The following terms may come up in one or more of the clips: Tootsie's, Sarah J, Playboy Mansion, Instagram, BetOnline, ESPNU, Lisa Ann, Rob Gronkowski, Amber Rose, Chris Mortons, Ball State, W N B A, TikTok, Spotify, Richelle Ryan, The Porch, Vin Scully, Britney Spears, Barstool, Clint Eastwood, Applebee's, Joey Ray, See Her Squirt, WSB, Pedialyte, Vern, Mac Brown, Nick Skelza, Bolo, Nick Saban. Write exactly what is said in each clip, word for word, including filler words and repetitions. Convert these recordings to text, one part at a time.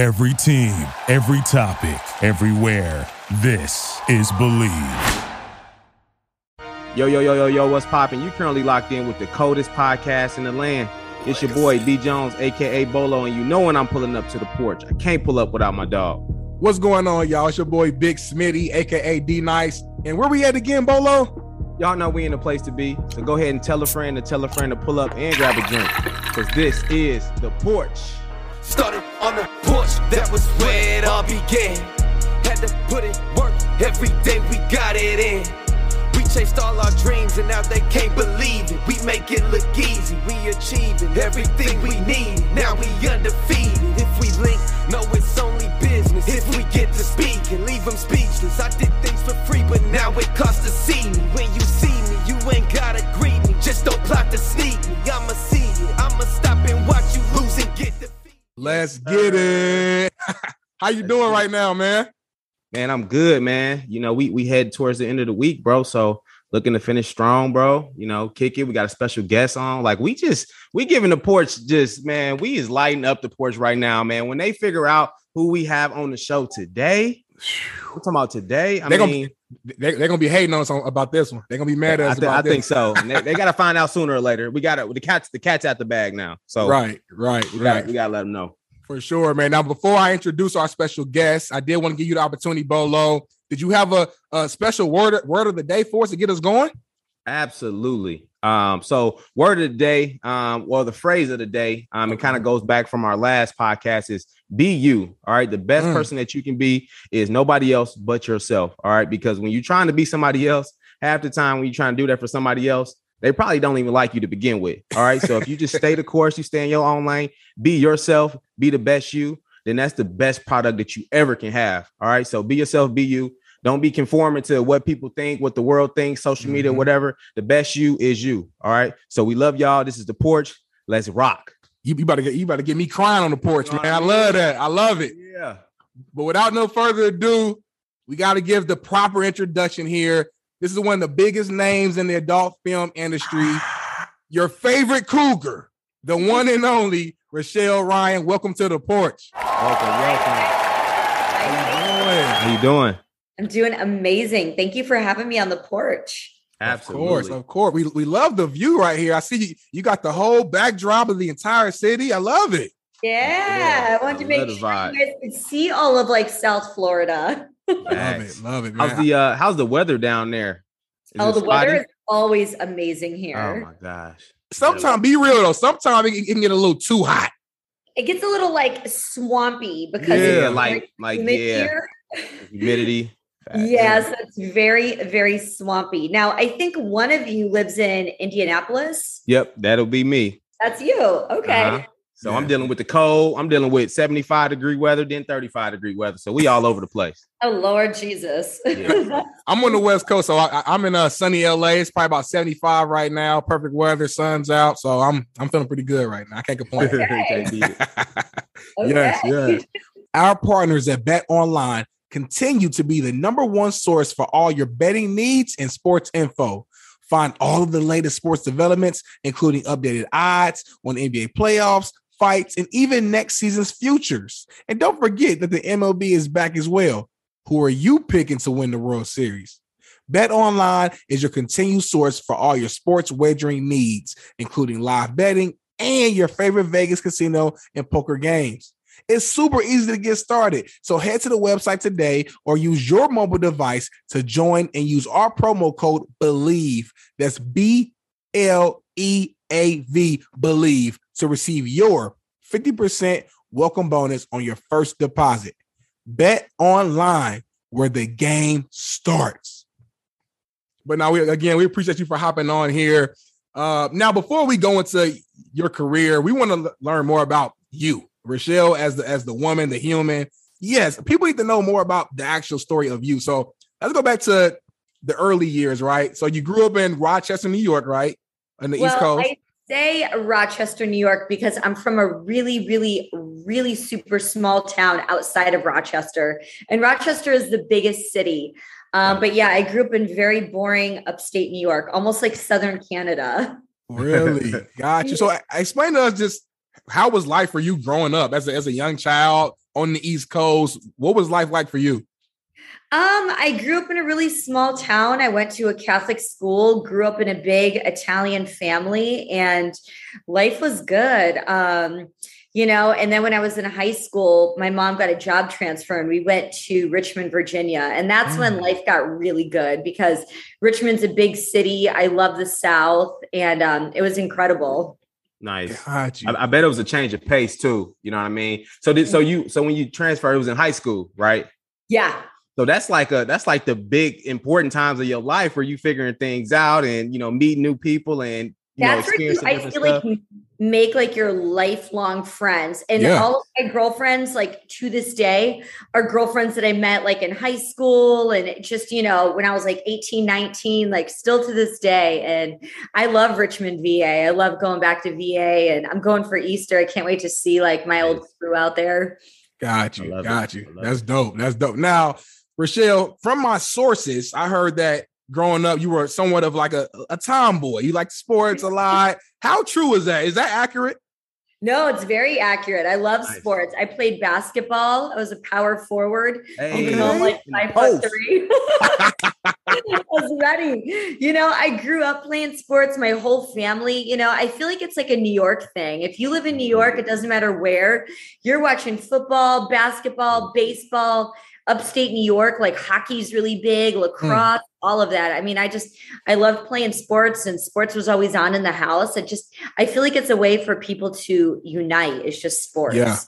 Every team, every topic, everywhere. This is Believe. Yo, yo, yo, yo, yo, what's poppin'? You currently locked in with the coldest podcast in the land. It's your boy, D. Jones, a k a. Bolo, and you know when I'm pulling up to the porch. I can't pull up without my dog. What's going on, y'all? It's your boy, Big Smitty, a k a. D. Nice. And where we at again, Bolo? Y'all know we in the place to be, so go ahead and tell a friend to tell a friend to pull up and grab a drink, because this is The Porch. Started on the porch, that was where it all began. Had to put in work, every day we got it in. We chased all our dreams and now they can't believe it. We make it look easy, we achieving everything we need. Now we undefeated, if we link, no it's only business. If we get to speak and leave them speechless. I did things for free but now it costs to see me. When you see me, you ain't gotta greet me. Just don't plot to sneak me, I'ma see it. I'ma stop and watch you lose and get the. Let's get it. How you doing right now, man? Man, I'm good, man. You know, we we head towards the end of the week, bro. So looking to finish strong, bro. You know, kick it. We got a special guest on. Like we just we giving the porch just, man, we is lighting up the porch right now, man. When they figure out who we have on the show today, we're talking about today. I they mean, gonna, they, they're gonna be hating on us on, about this one. They're gonna be mad at us. I, th- about I this. think so. they, they gotta find out sooner or later. We gotta the cat's the cat's out the bag now. So right, right, we gotta, right. We gotta let them know for sure, man. Now, before I introduce our special guest, I did want to give you the opportunity, Bolo. Did you have a, a special word word of the day for us to get us going? Absolutely. Um, so word of the day, um, well, the phrase of the day, um, it kind of goes back from our last podcast is be you. All right. The best mm. person that you can be is nobody else but yourself. All right. Because when you're trying to be somebody else, half the time when you're trying to do that for somebody else, they probably don't even like you to begin with. All right. So if you just stay the course, you stay in your own lane, be yourself, be the best you, then that's the best product that you ever can have. All right. So be yourself, be you. Don't be conforming to what people think, what the world thinks, social media, mm-hmm. whatever. The best you is you. All right. So we love y'all. This is The Porch. Let's rock. You, you, about, to get, you about to get me crying on the porch, man. I love that. I love it. Yeah. But without no further ado, we got to give the proper introduction here. This is one of the biggest names in the adult film industry. Your favorite cougar, the one and only Richelle Ryan. Welcome to The Porch. Welcome, welcome. How you doing? How you doing? I'm doing amazing. Thank you for having me on the porch. Absolutely. Of course, of course. We we love the view right here. I see you, you got the whole backdrop of the entire city. I love it. Yeah. yeah I wanted to make sure vibe. You guys could see all of like South Florida. Love it. Love it, man. How's the, uh, how's the weather down there? Is oh, the spotty? Weather is always amazing here. Oh my gosh. Sometimes, be real though, sometimes it can get a little too hot. It gets a little like swampy because yeah, like, like, like yeah. humidity. Yes, that's very, very swampy. Now, I think one of you lives in Indianapolis. Yep, that'll be me. That's you. Okay. Uh-huh. So yeah. I'm dealing with the cold. I'm dealing with seventy-five degree weather, then thirty-five degree weather. So we all over the place. Oh, Lord Jesus. Yeah. I'm on the West Coast, so I, I'm in uh, sunny L A. It's probably about seventy-five right now. Perfect weather, sun's out. So I'm I'm feeling pretty good right now. I can't complain. Okay. okay. Yes, yes. Our partners at BetOnline continue to be the number one source for all your betting needs and sports info. Find all of the latest sports developments, including updated odds on N B A playoffs, fights, and even next season's futures. And don't forget that the M L B is back as well. Who are you picking to win the World Series? BetOnline is your continued source for all your sports wagering needs, including live betting and your favorite Vegas casino and poker games. It's super easy to get started. So head to the website today or use your mobile device to join and use our promo code BELIEVE. That's B L E A V, BELIEVE, to receive your fifty percent welcome bonus on your first deposit. Bet online where the game starts. But now, we, again, we appreciate you for hopping on here. Uh, now, before we go into your career, we want to l- learn more about you. Richelle as the as the woman, the human. Yes, people need to know more about the actual story of you. So let's go back to the early years, right? So you grew up in Rochester, New York, right? On the well, East Coast. I say Rochester, New York, because I'm from a really, really, really super small town outside of Rochester. And Rochester is the biggest city. Um, but yeah, I grew up in very boring upstate New York, almost like Southern Canada. Really? Gotcha. So I, I explain to us just how was life for you growing up as a, as a young child on the East Coast? What was life like for you? Um, I grew up in a really small town. I went to a Catholic school, grew up in a big Italian family, and life was good. Um, you know, and then when I was in high school, my mom got a job transfer and we went to Richmond, Virginia. And that's mm. when life got really good because Richmond's a big city. I love the South, and um, it was incredible. Nice. I, I bet it was a change of pace too. You know what I mean? So did, so you, so when you transferred, it was in high school, right? Yeah. So that's like a, that's like the big important times of your life where you figuring things out and, you know, meeting new people and, you that's know, experiencing where you, I feel stuff. Like make like your lifelong friends. And yeah. all of my girlfriends, like to this day, are girlfriends that I met like in high school and just, you know, when I was like eighteen, nineteen, like still to this day. And I love Richmond, V A. I love going back to V A, and I'm going for Easter. I can't wait to see like my old crew out there. Got you. Got it. you. That's it. dope. That's dope. Now, Richelle, from my sources, I heard that growing up, you were somewhat of like a, a tomboy. You liked sports a lot. How true is that? Is that accurate? No, it's very accurate. I love nice. sports. I played basketball. I was a power forward. Hey. Even though I'm like five foot three. I was ready. You know, I grew up playing sports, my whole family. You know, I feel like it's like a New York thing. If you live in New York, it doesn't matter where, you're watching football, basketball, baseball. Upstate New York, like hockey's really big, lacrosse, mm. all of that. I mean, I just, I loved playing sports, and sports was always on in the house. It just, I feel like it's a way for people to unite. It's just sports. Yeah,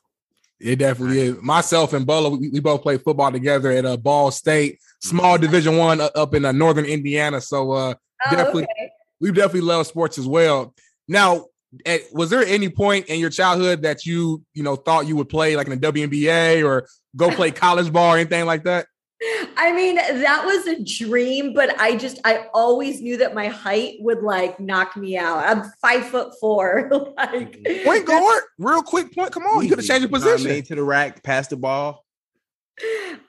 it definitely is. Myself and Bolo, we, we both played football together at uh, Ball State, small Division One uh, up in uh, Northern Indiana. So uh, oh, definitely, okay. we definitely love sports as well. Now, at, was there any point in your childhood that you, you know, thought you would play like in the W N B A or go play college ball or anything like that? I mean, that was a dream, but I just, I always knew that my height would like knock me out. I'm five foot four. like, point guard, real quick point. Come on, you could have changed your position. I mean, to the rack, pass the ball.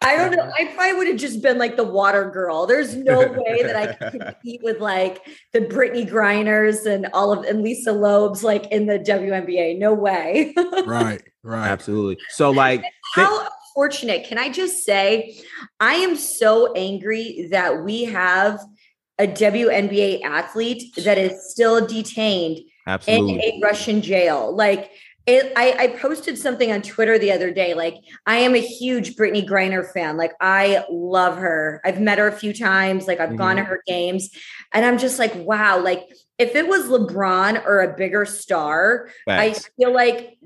I don't know. I probably would have just been like the water girl. There's no way that I could compete with like the Brittney Griners and all of and Lisa Loeb's like in the W N B A. No way. right, right, absolutely. So like, how unfortunate. Can I just say, I am so angry that we have a W N B A athlete that is still detained absolutely. in a Russian jail. Like. It, I, I posted something on Twitter the other day. Like, I am a huge Brittney Griner fan. Like, I love her. I've met her a few times. Like, I've mm-hmm. gone to her games, and I'm just like, wow. Like, if it was LeBron or a bigger star, Facts. I feel like,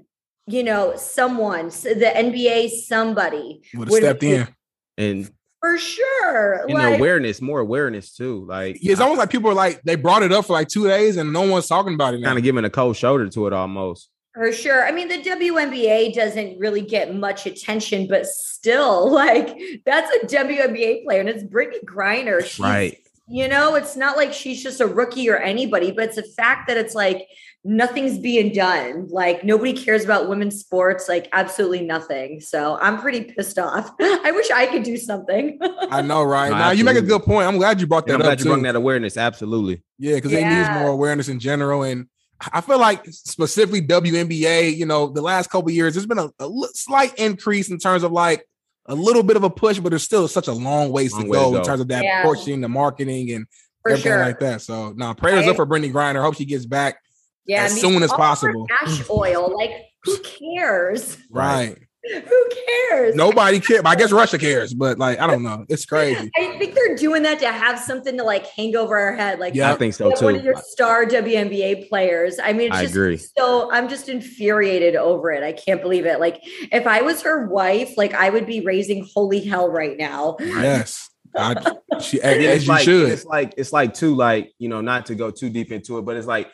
you know, someone, the N B A, somebody would have stepped in and for sure. And like, awareness, more awareness too. Like, it's I, almost like people are like they brought it up for like two days, and no one's talking about it. Kind of giving a cold shoulder to it almost. For sure. I mean, the W N B A doesn't really get much attention, but still, like, that's a W N B A player, and it's Brittney Griner. She's, right. You know, it's not like she's just a rookie or anybody, but it's a fact that it's like nothing's being done. Like, nobody cares about women's sports, like absolutely nothing. So I'm pretty pissed off. I wish I could do something. I know, right? No, now absolutely. You make a good point. I'm glad you brought that I'm up. I'm glad you brought that awareness. Absolutely. Yeah, because yeah. it needs more awareness in general. And I feel like specifically W N B A, you know, the last couple of years, there's been a, a slight increase in terms of like a little bit of a push, but there's still such a long ways long to go in terms of that yeah. portion, the marketing and for everything sure. like that. So now nah, prayers right. up for Brittney Griner. Hope she gets back yeah, as I mean, soon as possible. Ash oil. Like, who cares? Right. Who cares? Nobody cares. I guess Russia cares, but like, I don't know. It's crazy. I think they're doing that to have something to like hang over our head. Like, yeah, I think so too. One of your star W N B A players. I mean, it's I just agree. So I'm just infuriated over it. I can't believe it. Like, if I was her wife, like, I would be raising holy hell right now. Yes. I, she, as it's you like, should. It's like, it's like too, like, you know, not to go too deep into it, but it's like,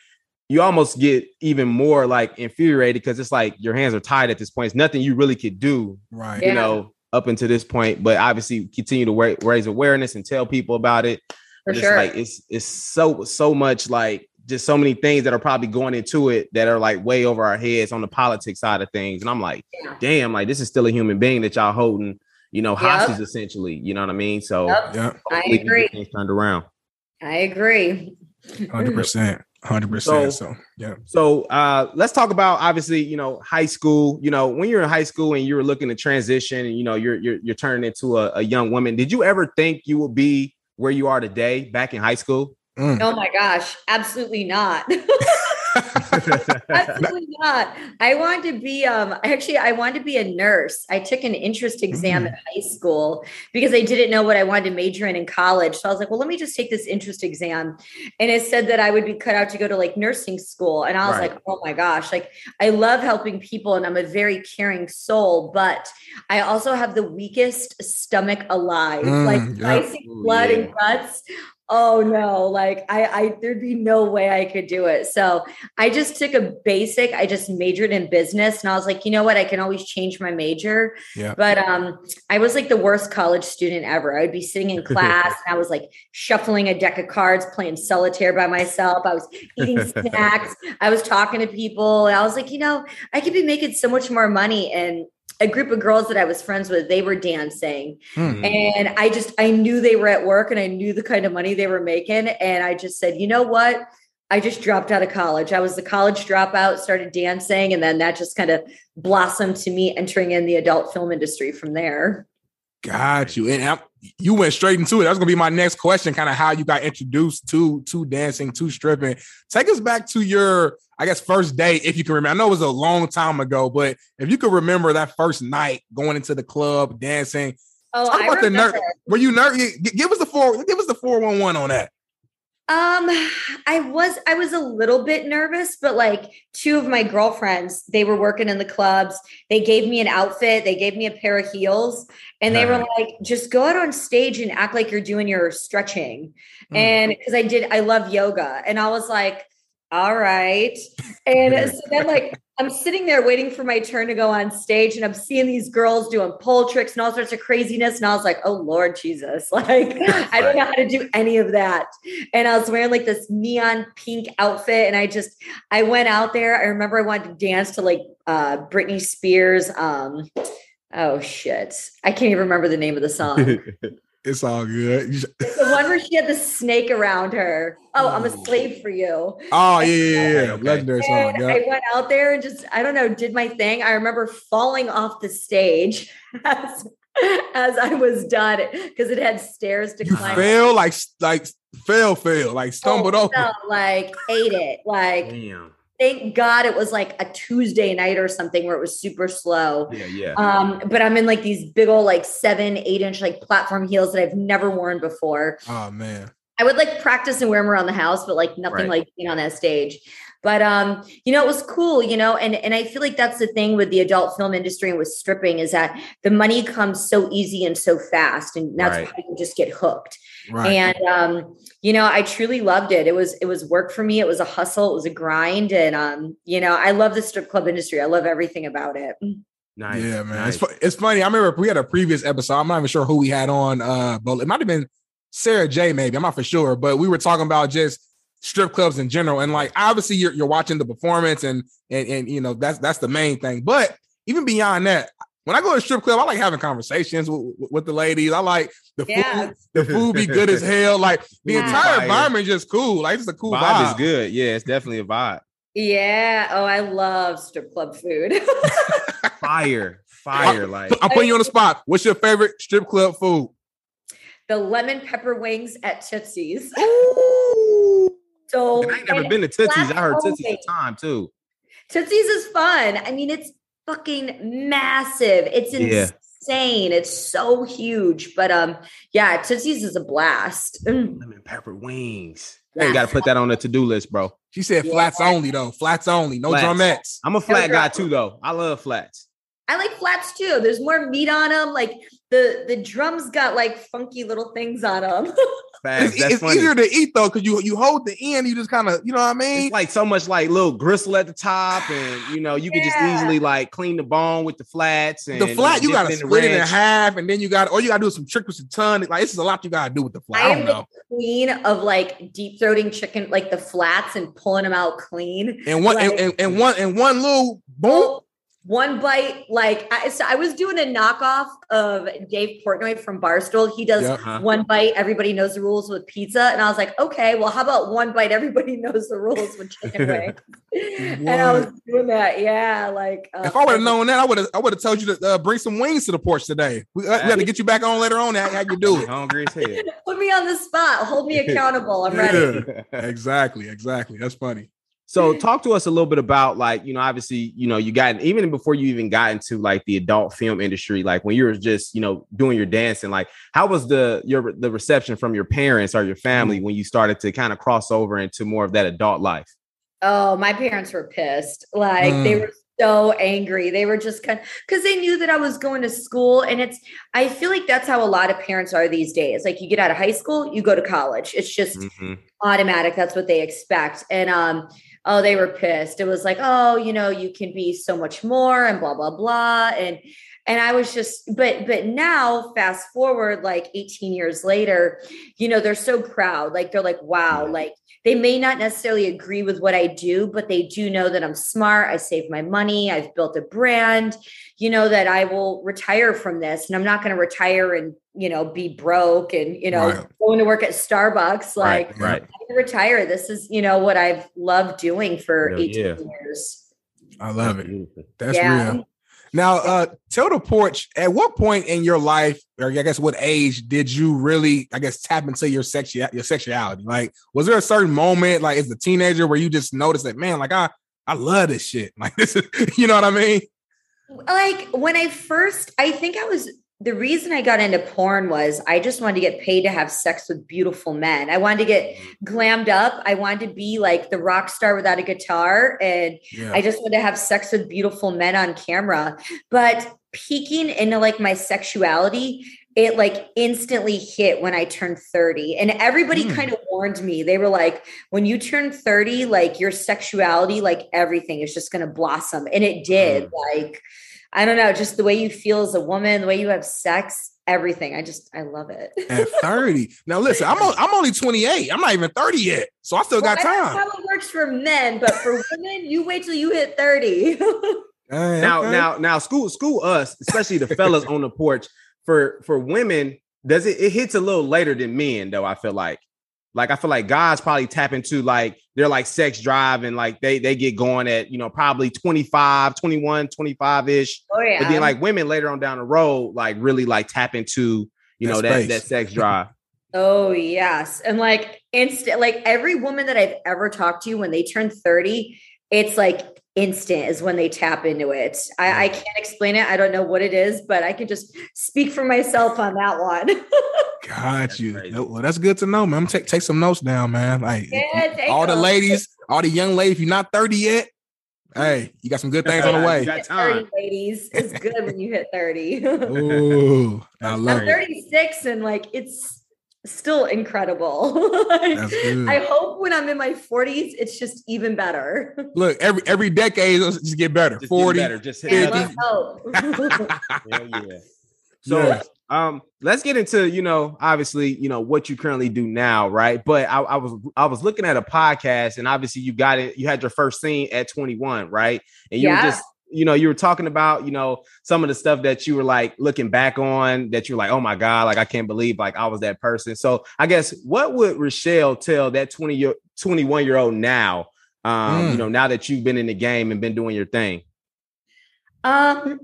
you almost get even more like infuriated because it's like your hands are tied at this point. It's nothing you really could do, right? You yeah. know, up until this point, but obviously continue to raise awareness and tell people about it. For sure. It's like it's it's so so much like just so many things that are probably going into it that are like way over our heads on the politics side of things. And I'm like, yeah. damn, like this is still a human being that y'all holding, you know, yep. hostage essentially. You know what I mean? So yep. yeah, I agree. Things turned around. I agree. one hundred percent one hundred percent. So, so yeah. So uh, let's talk about, obviously, you know, high school. You know, when you're in high school and you were looking to transition, and you know, you're you're you're turning into a, a young woman. Did you ever think you would be where you are today back in high school? Mm. Oh my gosh, absolutely not. Absolutely not. I wanted to be, um, actually, I wanted to be a nurse. I took an interest exam mm. in high school because I didn't know what I wanted to major in in college. So I was like, well, let me just take this interest exam. And it said that I would be cut out to go to like nursing school. And I was right. like, oh my gosh, like I love helping people and I'm a very caring soul, but I also have the weakest stomach alive. Mm, like yep. I see blood yeah. and guts. Oh no, like I, I, there'd be no way I could do it. So I just took a basic, I just majored in business and I was like, you know what? I can always change my major, yeah. but, um, I was like the worst college student ever. I would be sitting in class and I was like shuffling a deck of cards, playing solitaire by myself. I was eating snacks. I was talking to people. And I was like, you know, I could be making so much more money. And a group of girls that I was friends with, they were dancing hmm. and I just, I knew they were at work and I knew the kind of money they were making. And I just said, you know what? I just dropped out of college. I was the college dropout, started dancing. And then that just kind of blossomed to me entering in the adult film industry from there. Got you. And I'm, you went straight into it. That's going to be my next question, kind of how you got introduced to, to dancing, to stripping. Take us back to your, I guess, first day, if you can remember. I know it was a long time ago, but if you could remember that first night going into the club, dancing. Oh, I about remember. The ner- were you nervous? Give us the four, give us the four one one on that. Um, I was, I was a little bit nervous, but like two of my girlfriends, they were working in the clubs. They gave me an outfit. They gave me a pair of heels and they were like, just go out on stage and act like you're doing your stretching. Mm. And cause I did, I love yoga. And I was like, all right. And so then like, I'm sitting there waiting for my turn to go on stage and I'm seeing these girls doing pole tricks and all sorts of craziness. And I was like, oh Lord Jesus, like I don't know how to do any of that. And I was wearing like this neon pink outfit. And I just, I went out there. I remember I wanted to dance to like uh, Britney Spears. Um, oh shit. I can't even remember the name of the song. It's all good. It's the one where she had the snake around her. Oh, I'm a slave for you. Oh, yeah, yeah, yeah. Legendary song. Yeah. I went out there and just, I don't know, did my thing. I remember falling off the stage as, as I was done because it had stairs to you climb. Fell like, like, fell, fell, like stumbled oh, over. Fell, like, ate it. Like, damn. Thank God it was like a Tuesday night or something where it was super slow. Yeah, yeah. Um, but I'm in like these big old like seven, eight inch like platform heels that I've never worn before. Oh man. I would like practice and wear them around the house, but like nothing right. like being on that stage. But, um, you know, it was cool, you know, and, and I feel like that's the thing with the adult film industry and with stripping is that the money comes so easy and so fast. And that's right. why you just get hooked. Right. And, um, you know, I truly loved it. It was, it was work for me. It was a hustle. It was a grind. And, um, you know, I love the strip club industry. I love everything about it. Nice. Yeah, man. Nice. It's, fu- it's funny. I remember we had a previous episode. I'm not even sure who we had on, uh, but it might've been Sarah J, maybe. I'm not for sure, but we were talking about just strip clubs in general. And like, obviously you're, you're watching the performance and, and, and, you know, that's, that's the main thing. But even beyond that, when I go to a strip club, I like having conversations with, with the ladies. I like the yeah. food, the food be good as hell. Like the yeah. entire environment is just cool. Like it's a cool vibe. Vibe is good. Yeah. It's definitely a vibe. Yeah. Oh, I love strip club food. Fire, fire. I, like I'm putting you on the spot. What's your favorite strip club food? The lemon pepper wings at Tootsie's. So I ain't never been to Tootsie's. I heard Tootsie's a time too. Tootsie's is fun. I mean, it's fucking massive. It's insane. Yeah. It's so huge. But um, yeah, Tootsie's is a blast. Mm. Lemon pepper wings. You got to put that on the to-do list, bro. She said flats yeah. only though. Flats only. No flats. Drumettes. I'm a flat no guy too though. I love flats. I like flats too. There's more meat on them. Like the, the drums got like funky little things on them. Facts. It's, That's it's easier to eat though. Cause you, you hold the end, you just kind of, you know what I mean? It's like so much like little gristle at the top and you know, you yeah. can just easily like clean the bone with the flats. And the flat, you, know, you got to split it in half and then you got, or you got to do some tricks with your tongue. Like this is a lot you got to do with the flat. I, I don't know. The queen of like deep throating chicken, like the flats and pulling them out clean. And one, like, and, and, and one, and one little boom. Oh. One bite, like I, so I was doing a knockoff of Dave Portnoy from Barstool. He does yeah. one bite. Everybody knows the rules with pizza. And I was like, okay, well, how about one bite? Everybody knows the rules with chicken wings. And I was doing that. Yeah. Like, uh, if I would have known that, I would have, I would have told you to uh, bring some wings to the porch today. We, uh, we got to get you back on later on. How, how you do it? Hungry as hell. Put me on the spot. Hold me accountable. I'm ready. Exactly. Exactly. That's funny. So talk to us a little bit about, like, you know, obviously, you know, you got, even before you even got into like the adult film industry, like when you were just, you know, doing your dancing, like how was the your the reception from your parents or your family when you started to kind of cross over into more of that adult life? Oh, my parents were pissed. Like mm. they were so angry. They were just kind of, because they knew that I was going to school. And it's, I feel like that's how a lot of parents are these days. Like you get out of high school, you go to college. It's just mm-hmm. automatic. That's what they expect. And, um, oh, they were pissed. It was like, oh, you know, you can be so much more and blah, blah, blah. And, and I was just, but, but now fast forward, like eighteen years later, you know, they're so proud. Like, they're like, wow. Like they may not necessarily agree with what I do, but they do know that I'm smart. I save my money. I've built a brand, you know, that I will retire from this, and I'm not going to retire and, you know, be broke and, you know, right. going to work at Starbucks. Like right, right. I can retire. This is, you know, what I've loved doing for real, eighteen yeah. years. I love it. That's yeah. real. Now, uh, tell the porch, at what point in your life, or I guess what age, did you really, I guess, tap into your sexu- your sexuality? Like, was there a certain moment, like as a teenager, where you just noticed that, man, like I, I love this shit. Like this is, you know what I mean? Like when I first, I think I was. The reason I got into porn was I just wanted to get paid to have sex with beautiful men. I wanted to get glammed up. I wanted to be like the rock star without a guitar. And yeah. I just wanted to have sex with beautiful men on camera. But peeking into like my sexuality, it like instantly hit when I turned thirty, and everybody mm. kind of warned me. They were like, when you turn thirty, like your sexuality, like everything is just going to blossom. And it did. Mm. Like, I don't know, just the way you feel as a woman, the way you have sex, everything. I just, I love it. At thirty. Now, listen, I'm o- I'm only twenty-eight. I'm not even thirty yet. So I still well, got I time. That's how it works for men, but for women, you wait till you hit thirty. Right, now, okay. now, now, school, school us, especially the fellas on the porch. For for women, does it, it hits a little later than men, though, I feel like. Like, I feel like guys probably tap into like their like sex drive, and like they they get going at, you know, probably twenty-five, twenty-one, twenty-five ish. Oh, yeah. But then like women later on down the road, like really like tap into, you know, that, that sex drive. Oh, yes. And like instant, like every woman that I've ever talked to, when they turn thirty, it's like instant is when they tap into it. I, I can't explain it. I don't know what it is, but I can just speak for myself on that one. Got you. That's well, that's good to know, man. I'm take take some notes down, man. Like yeah, all them. The ladies, all the young ladies. If you're not thirty yet, hey, you got some good things on the way. You got time. thirty, ladies, it's good when you hit thirty. Ooh, I love I'm thirty-six, it. And like it's still incredible. That's good. I hope when I'm in my forties, it's just even better. Look, every every decade, it'll just get better. Just forty, get better. Just hit fifty. Hell yeah. So. Yes. Um, let's get into, you know, obviously, you know, what you currently do now. Right. But I, I was I was looking at a podcast, and obviously you got it. You had your first scene at twenty-one. Right. And you yeah. were just, you know, you were talking about, you know, some of the stuff that you were like looking back on that you're like, oh, my God, like I can't believe like I was that person. So I guess what would Richelle tell that twenty year twenty-one year old now, um, mm. you know, now that you've been in the game and been doing your thing? Um.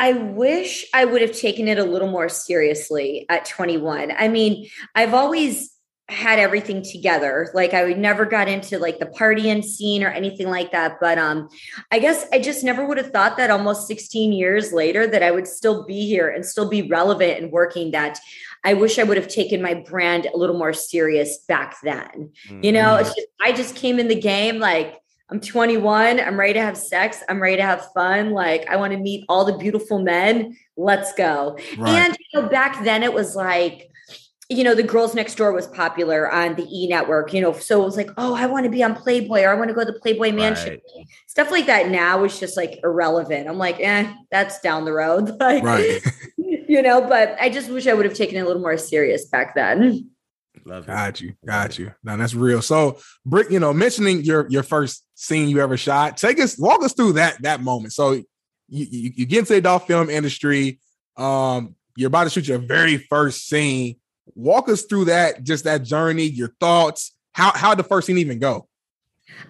I wish I would have taken it a little more seriously at twenty-one. I mean, I've always had everything together. Like I would never got into like the partying scene or anything like that. But um, I guess I just never would have thought that almost sixteen years later that I would still be here and still be relevant and working that. I wish I would have taken my brand a little more serious back then. Mm-hmm. You know, it's just, I just came in the game like, I'm twenty-one. I'm ready to have sex. I'm ready to have fun. Like I want to meet all the beautiful men. Let's go. Right. And you know, back then it was like, you know, the Girls Next Door was popular on the E! Network, you know, so it was like, oh, I want to be on Playboy, or I want to go to the Playboy Mansion. Right. Stuff like that now is just like irrelevant. I'm like, eh, that's down the road. Like, right. You know, but I just wish I would have taken it a little more serious back then. Love got it. you. Got you. Now that's real. So Britt, you know, mentioning your, your first scene you ever shot, take us, walk us through that, that moment. So you, you, you get into the adult film industry. Um, you're about to shoot your very first scene. Walk us through that, just that journey, your thoughts. How how did the first scene even go?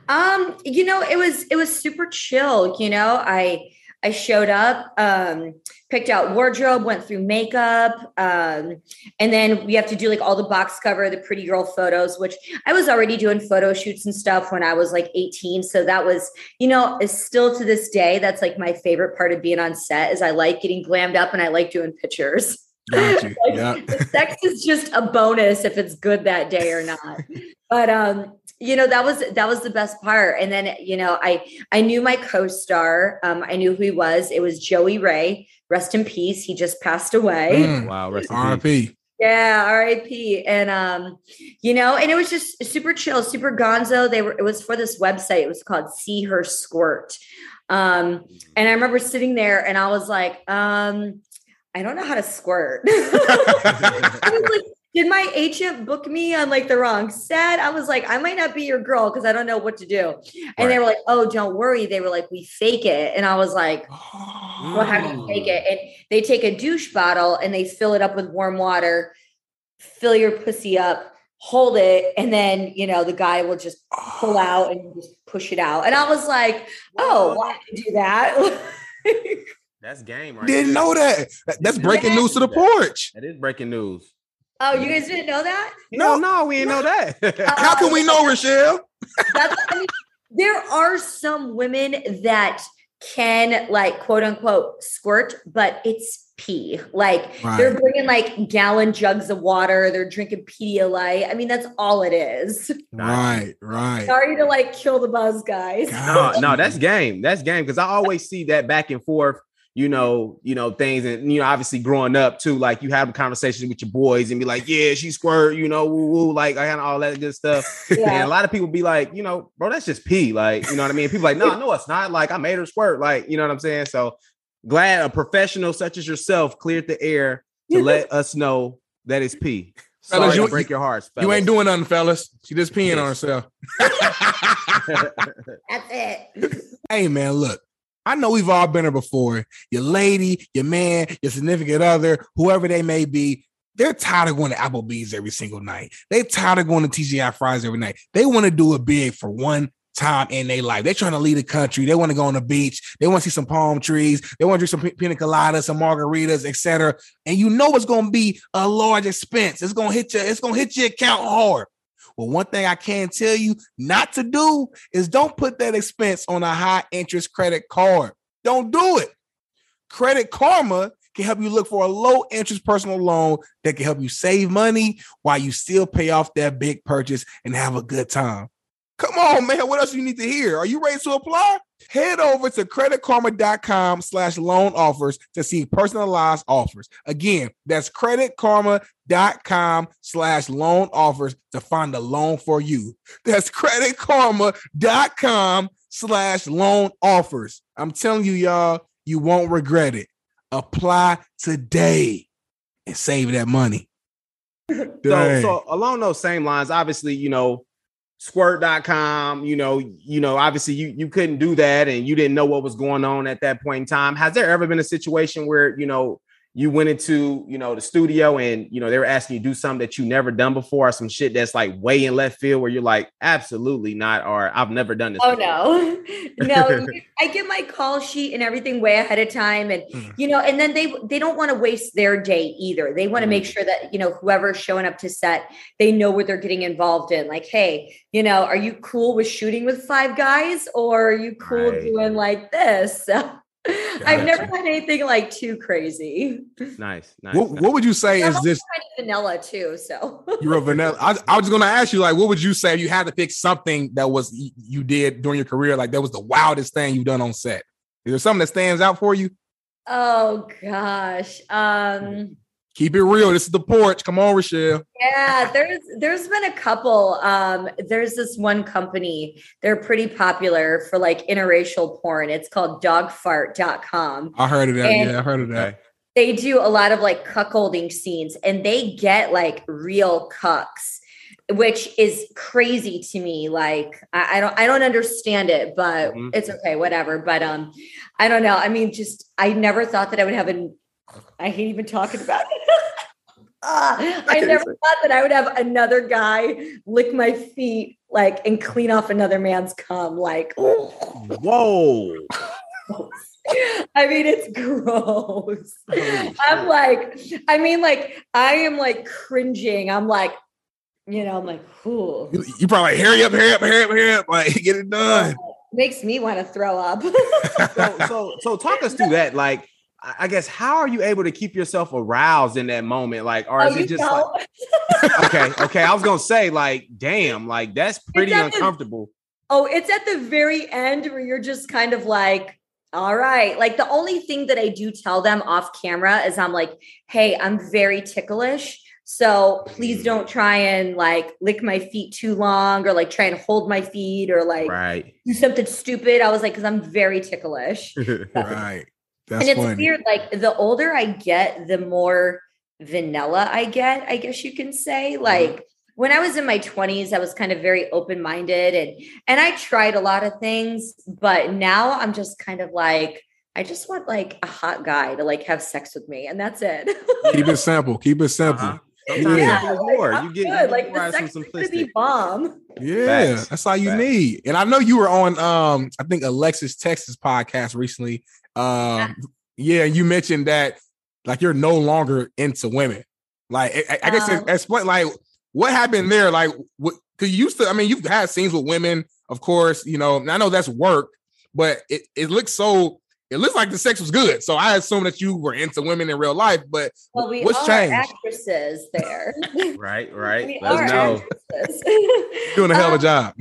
Um, you know, it was it was super chill. You know, I I showed up, um, picked out wardrobe, went through makeup, um, and then we have to do like all the box cover, the pretty girl photos, which I was already doing photo shoots and stuff when I was like eighteen. So that was, you know, is still to this day, that's like my favorite part of being on set is I like getting glammed up and I like doing pictures. Like, yeah. Sex is just a bonus if it's good that day or not. But, um, you know, that was, that was the best part. And then, you know, I, I knew my co-star, um, I knew who he was. It was Joey Ray, rest in peace. He just passed away. Mm, wow. Rest in peace. Yeah. R I P. And, um, you know, and it was just super chill, super gonzo. They were, it was for this website. It was called See Her Squirt. Um, and I remember sitting there and I was like, um, I don't know how to squirt. I was like, did my agent book me on like the wrong set? I was like, I might not be your girl because I don't know what to do. And right. They were like, oh, don't worry. They were like, we fake it. And I was like, oh. Well, how do you fake it? And they take a douche bottle and they fill it up with warm water, fill your pussy up, hold it. And then, you know, the guy will just pull out and just push it out. And I was like, oh, why did you do that? That's game, right? Didn't know that. That's breaking news to the porch. That is breaking news. Oh, you guys didn't know that? No, no, we didn't know that. Uh, How can we know, Richelle? That's, I mean, there are some women that can, like, quote unquote, squirt, but it's pee. Like, right. They're bringing like gallon jugs of water. They're drinking Pedialyte. I mean, that's all it is. Right, right. Sorry to like kill the buzz, guys. No, no, that's game. That's game because I always see that back and forth. You know, you know, things. And, you know, obviously growing up too, like you have a conversation with your boys and be like, yeah, she squirt, you know, woo, woo, like I had all that good stuff. Yeah. And a lot of people be like, you know, bro, that's just pee. Like, you know what I mean? People like, no, no, it's not like I made her squirt. Like, you know what I'm saying? So glad a professional such as yourself cleared the air to let us know that it's pee. Sorry fellas, you to break your hearts. Fellas. You ain't doing nothing, fellas. She just peeing yes. on herself. That's it. Hey, man, look. I know we've all been there before. Your lady, your man, your significant other, whoever they may be, they're tired of going to Applebee's every single night. They're tired of going to T G I Fridays every night. They want to do it big for one time in their life. They're trying to leave the country. They want to go on the beach. They want to see some palm trees. They want to drink some pina coladas, some margaritas, et cetera. And you know it's going to be a large expense. It's going to hit your, it's going to hit your account hard. Well, one thing I can tell you not to do is don't put that expense on a high interest credit card. Don't do it. Credit Karma can help you look for a low interest personal loan that can help you save money while you still pay off that big purchase and have a good time. Come on, man. What else you need to hear? Are you ready to apply? Head over to creditkarma.com slash loan offers to see personalized offers. Again, that's creditkarma.com slash loan offers to find a loan for you. That's creditkarma.com slash loan offers. I'm telling you, y'all, you won't regret it. Apply today and save that money. so, so along those same lines, obviously, you know, squirt dot com, you know, you know, obviously you, you couldn't do that and you didn't know what was going on at that point in time. Has there ever been a situation where, you know, you went into, you know, the studio and, you know, they were asking you to do something that you never done before or some shit that's like way in left field where you're like, absolutely not, or I've never done this. Oh, before. no, no. I get my call sheet and everything way ahead of time. And, mm. you know, and then they, they don't want to waste their day either. They want to mm. make sure that, you know, whoever's showing up to set, they know what they're getting involved in. Like, hey, you know, are you cool with shooting with five guys or are you cool right. doing like this? So. Gotcha. I've never had anything like too crazy. Nice, nice. What, nice. what would you say yeah, is I'm this vanilla too? So you're a vanilla. I, I was going to ask you, like, what would you say if you had to pick something that was you did during your career? Like, that was the wildest thing you've done on set. Is there something that stands out for you? Oh gosh. Um, Keep it real. This is the porch. Come on, Richelle. Yeah, there's there's been a couple. Um, there's this one company. They're pretty popular for like interracial porn. It's called dog fart dot com. I heard of that. And yeah, I heard of that. They do a lot of like cuckolding scenes and they get like real cucks. which is crazy to me. Like, I, I don't, I don't understand it, but mm-hmm. it's okay, whatever. But, um, I don't know. I mean, just, I never thought that I would have an, I hate even talking about it. uh, I never thought that I would have another guy lick my feet, like, and clean off another man's cum. Like, oh. Whoa. I mean, it's gross. Oh, I'm like, I mean, like, I am like cringing. I'm like, you know, I'm like, cool. You, you probably like, hurry up, hurry up, hurry up, hurry up. Like, get it done. Makes me want to throw up. so, so, so talk us through that. Like, I guess, how are you able to keep yourself aroused in that moment? Like, or is oh, it just know? like, okay, okay. I was going to say like, damn, like that's pretty uncomfortable. The, oh, it's at the very end where you're just kind of like, all right. Like the only thing that I do tell them off camera is I'm like, hey, I'm very ticklish. So please don't try and like lick my feet too long or like try and hold my feet or like right. do something stupid. I was like, because I'm very ticklish. Right. That's and it's funny. Weird. Like the older I get, the more vanilla I get, I guess you can say. Like mm-hmm. when I was in my twenties, I was kind of very open-minded and, and I tried a lot of things, but now I'm just kind of like, I just want like a hot guy to like have sex with me. And that's it. Keep it simple. Keep it simple. Uh-huh. Sometimes yeah, like, you get like the sex some to be bomb. Yeah, Facts. That's all you Facts. Need. And I know you were on, um, I think Alexis Texas podcast recently. Um, yeah. yeah, you mentioned that like you're no longer into women. Like I, I guess um, explain like what happened there. Like what? Because you used to. I mean, you've had scenes with women, of course. You know, and I know that's work, but it it looks so. It looks like the sex was good. So I assume that you were into women in real life, but well, we what's changed? Actresses there. right, right. We Let's know. Doing a hell of a um, job.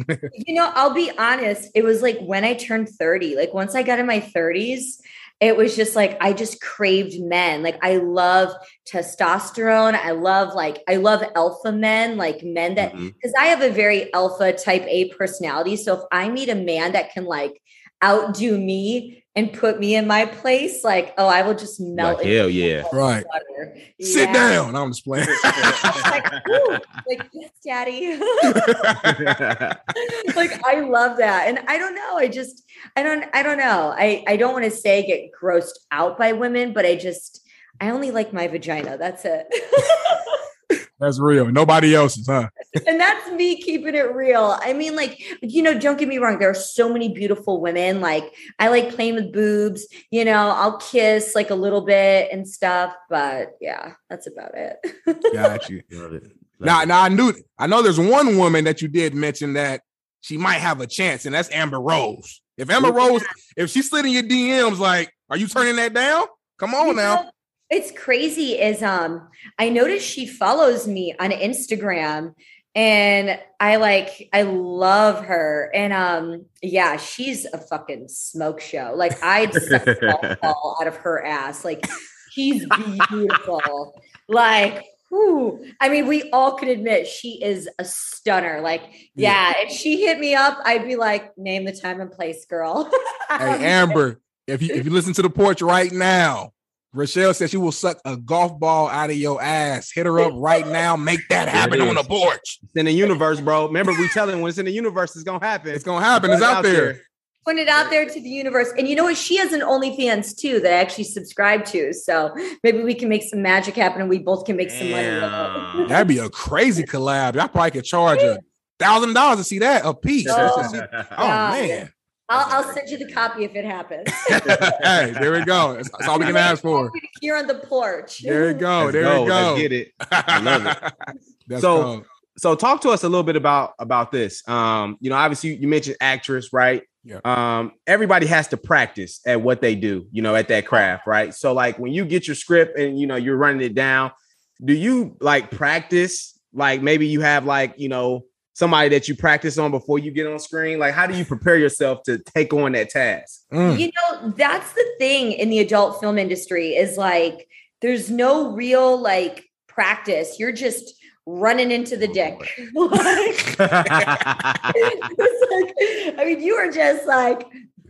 You know, I'll be honest. It was like when I turned thirty, like once I got in my thirties, it was just like, I just craved men. Like I love testosterone. I love like, I love alpha men, like men that, because mm-hmm. I have a very alpha type A personality. So if I meet a man that can like outdo me, and put me in my place, like, oh, I will just melt. Like, hell yeah. Right. Yeah. Sit down. I'm just playing. like, ooh, like, yes, daddy. Like, I love that. And I don't know. I just, I don't, I don't know. I, I don't want to say get grossed out by women, but I just, I only like my vagina. That's it. That's real. Nobody else's, huh? And that's me keeping it real. I mean, like, you know, don't get me wrong. There are so many beautiful women. Like I like playing with boobs, you know, I'll kiss like a little bit and stuff, but yeah, that's about it. Got you. Love it. Love now, it. now I knew, I know there's one woman that you did mention that she might have a chance and that's Amber Rose. If Amber Rose, if she's slid in your D Ms, like, are you turning that down? Come on you now. Know, it's crazy is, um, I noticed she follows me on Instagram. And I like, I love her. And, um, yeah, she's a fucking smoke show. Like I'd suck the ball out of her ass. Like she's beautiful. Like, whew. I mean, we all can admit she is a stunner. Like, yeah, yeah. If she hit me up, I'd be like, name the time and place, girl. Hey, Amber, if you, if you listen to The Porch right now, Richelle said she will suck a golf ball out of your ass. Hit her up right now. Make that happen on the porch. It's in the universe, bro. Remember, we tell him when it's in the universe, it's going to happen. It's going to happen. It's, it's out, out there. there. Put it out there to the universe. And you know what? She has an OnlyFans, too, that I actually subscribe to. So maybe we can make some magic happen and we both can make Damn. some money. That'd be a crazy collab. Y'all probably could charge a a thousand dollars to see that a piece. Oh, oh man. I'll, I'll send you the copy if it happens. Hey, there we go. That's, that's all we can ask for. Here on the porch. There we go. Let's there go. we go. Let's get it. I love it. That's so, cool. so talk to us a little bit about about this. Um, you know, obviously you mentioned actress, right? Yeah. Um, everybody has to practice at what they do, you know, at that craft, right? So, like when you get your script and you know you're running it down, do you like practice? Like maybe you have like you know. somebody that you practice on before you get on screen? Like, how do you prepare yourself to take on that task? Mm. You know, that's the thing in the adult film industry is like, there's no real like practice. You're just running into the dick. Like, like, I mean, you are just like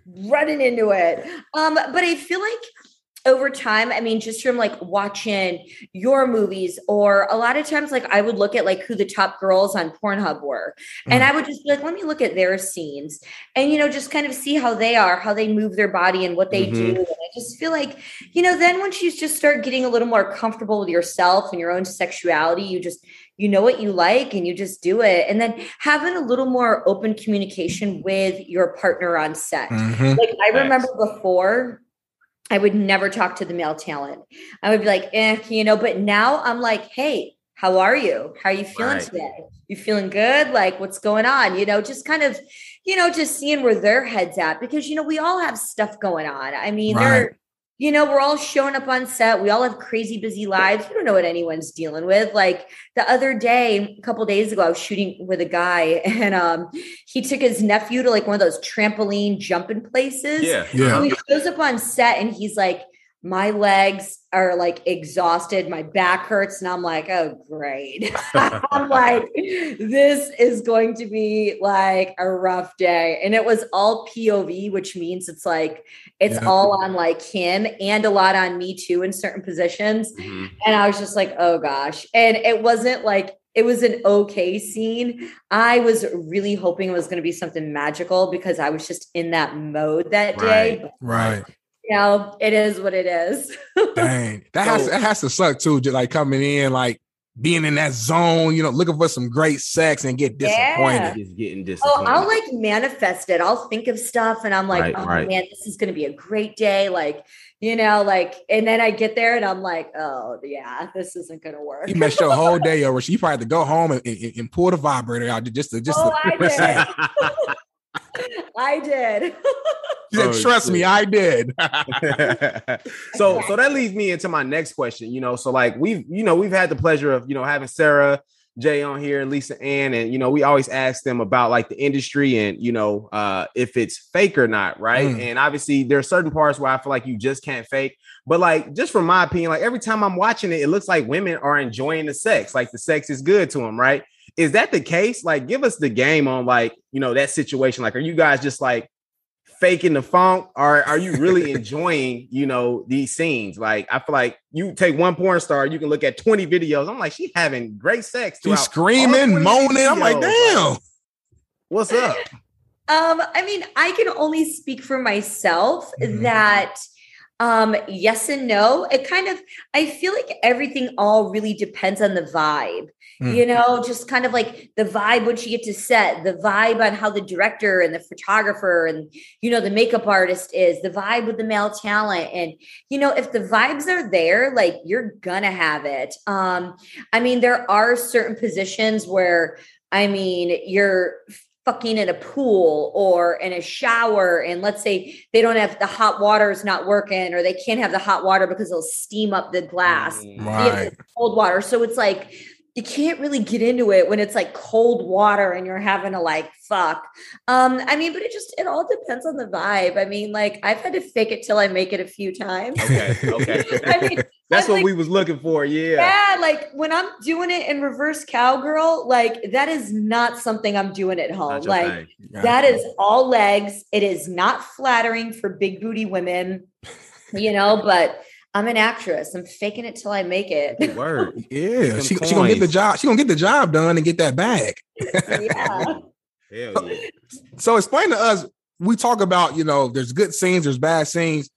running into it. Um, but I feel like over time, I mean, just from like watching your movies, or a lot of times, like I would look at like who the top girls on Pornhub were, mm. and I would just be like, let me look at their scenes and, you know, just kind of see how they are, how they move their body and what they mm-hmm. do. And I just feel like, you know, then once you just start getting a little more comfortable with yourself and your own sexuality, you just, you know what you like and you just do it. And then having a little more open communication with your partner on set. Mm-hmm. Like I remember nice. before, I would never talk to the male talent. I would be like, eh, you know, but now I'm like, hey, how are you? How are you feeling right. today? You feeling good? Like what's going on? You know, just kind of, you know, just seeing where their head's at, because, you know, we all have stuff going on. I mean, right. they're, you know, we're all showing up on set. We all have crazy, busy lives. We don't know what anyone's dealing with. Like the other day, a couple of days ago, I was shooting with a guy, and um, he took his nephew to like one of those trampoline jumping places. Yeah, yeah. So he shows up on set, and he's like, my legs are like exhausted. My back hurts. And I'm like, oh, great. I'm like, this is going to be like a rough day. And it was all P O V, which means it's like, it's yeah. all on like him and a lot on me too in certain positions. Mm-hmm. And I was just like, oh gosh. And it wasn't like, it was an okay scene. I was really hoping it was going to be something magical because I was just in that mode that right. day. But right. You know, it is what it is. Dang. That so, has that has to suck too. Just like coming in, like being in that zone, you know, looking for some great sex and get disappointed. Yeah. Just getting disappointed. Oh, I'll like manifest it. I'll think of stuff and I'm like, right, oh right. man, this is gonna be a great day. Like, you know, like, and then I get there and I'm like, oh yeah, this isn't gonna work. You messed your whole day over. You probably have to go home and, and, and pull the vibrator out just to just oh, to I did. I did. She said, trust oh, me, I did. so, so that leads me into my next question. You know, so like we've, you know, we've had the pleasure of, you know, having Sarah J on here and Lisa Ann, and you know, we always ask them about like the industry and you know, uh, if it's fake or not, right? Mm. And obviously, there are certain parts where I feel like you just can't fake. But like, just from my opinion, like every time I'm watching it, it looks like women are enjoying the sex. Like the sex is good to them, right? Is that the case? Like, give us the game on like, you know, that situation. Like, are you guys just like faking the funk, or are you really enjoying, you know, these scenes? Like, I feel like you take one porn star, you can look at twenty videos. I'm like, she's having great sex. She's screaming, moaning. I'm like, damn, what's up? Um, I mean, I can only speak for myself mm-hmm. that Um, yes and no. It kind of, I feel like everything all really depends on the vibe, mm. you know, just kind of like the vibe, once you get to set, the vibe on how the director and the photographer and, you know, the makeup artist is, the vibe with the male talent. And, you know, if the vibes are there, like you're gonna have it. Um, I mean, there are certain positions where, I mean, you're fucking in a pool or in a shower, and let's say they don't have the hot water is not working, or they can't have the hot water because it'll steam up the glass. Right. Cold water. So it's like, you can't really get into it when it's like cold water and you're having to like, fuck. Um, I mean, but it just, it all depends on the vibe. I mean, like I've had to fake it till I make it a few times. Okay, okay. I mean, that's I'm what like, we was looking for. Yeah. Yeah. Like when I'm doing it in reverse cowgirl, like that is not something I'm doing at home. Like that is all legs. It is not flattering for big booty women, you know, but I'm an actress. I'm faking it till I make it. Word. Yeah. She's she gonna get the job. She's gonna get the job done and get that bag. Yeah. Hell yeah. So, so explain to us, we talk about, you know, there's good scenes, there's bad scenes.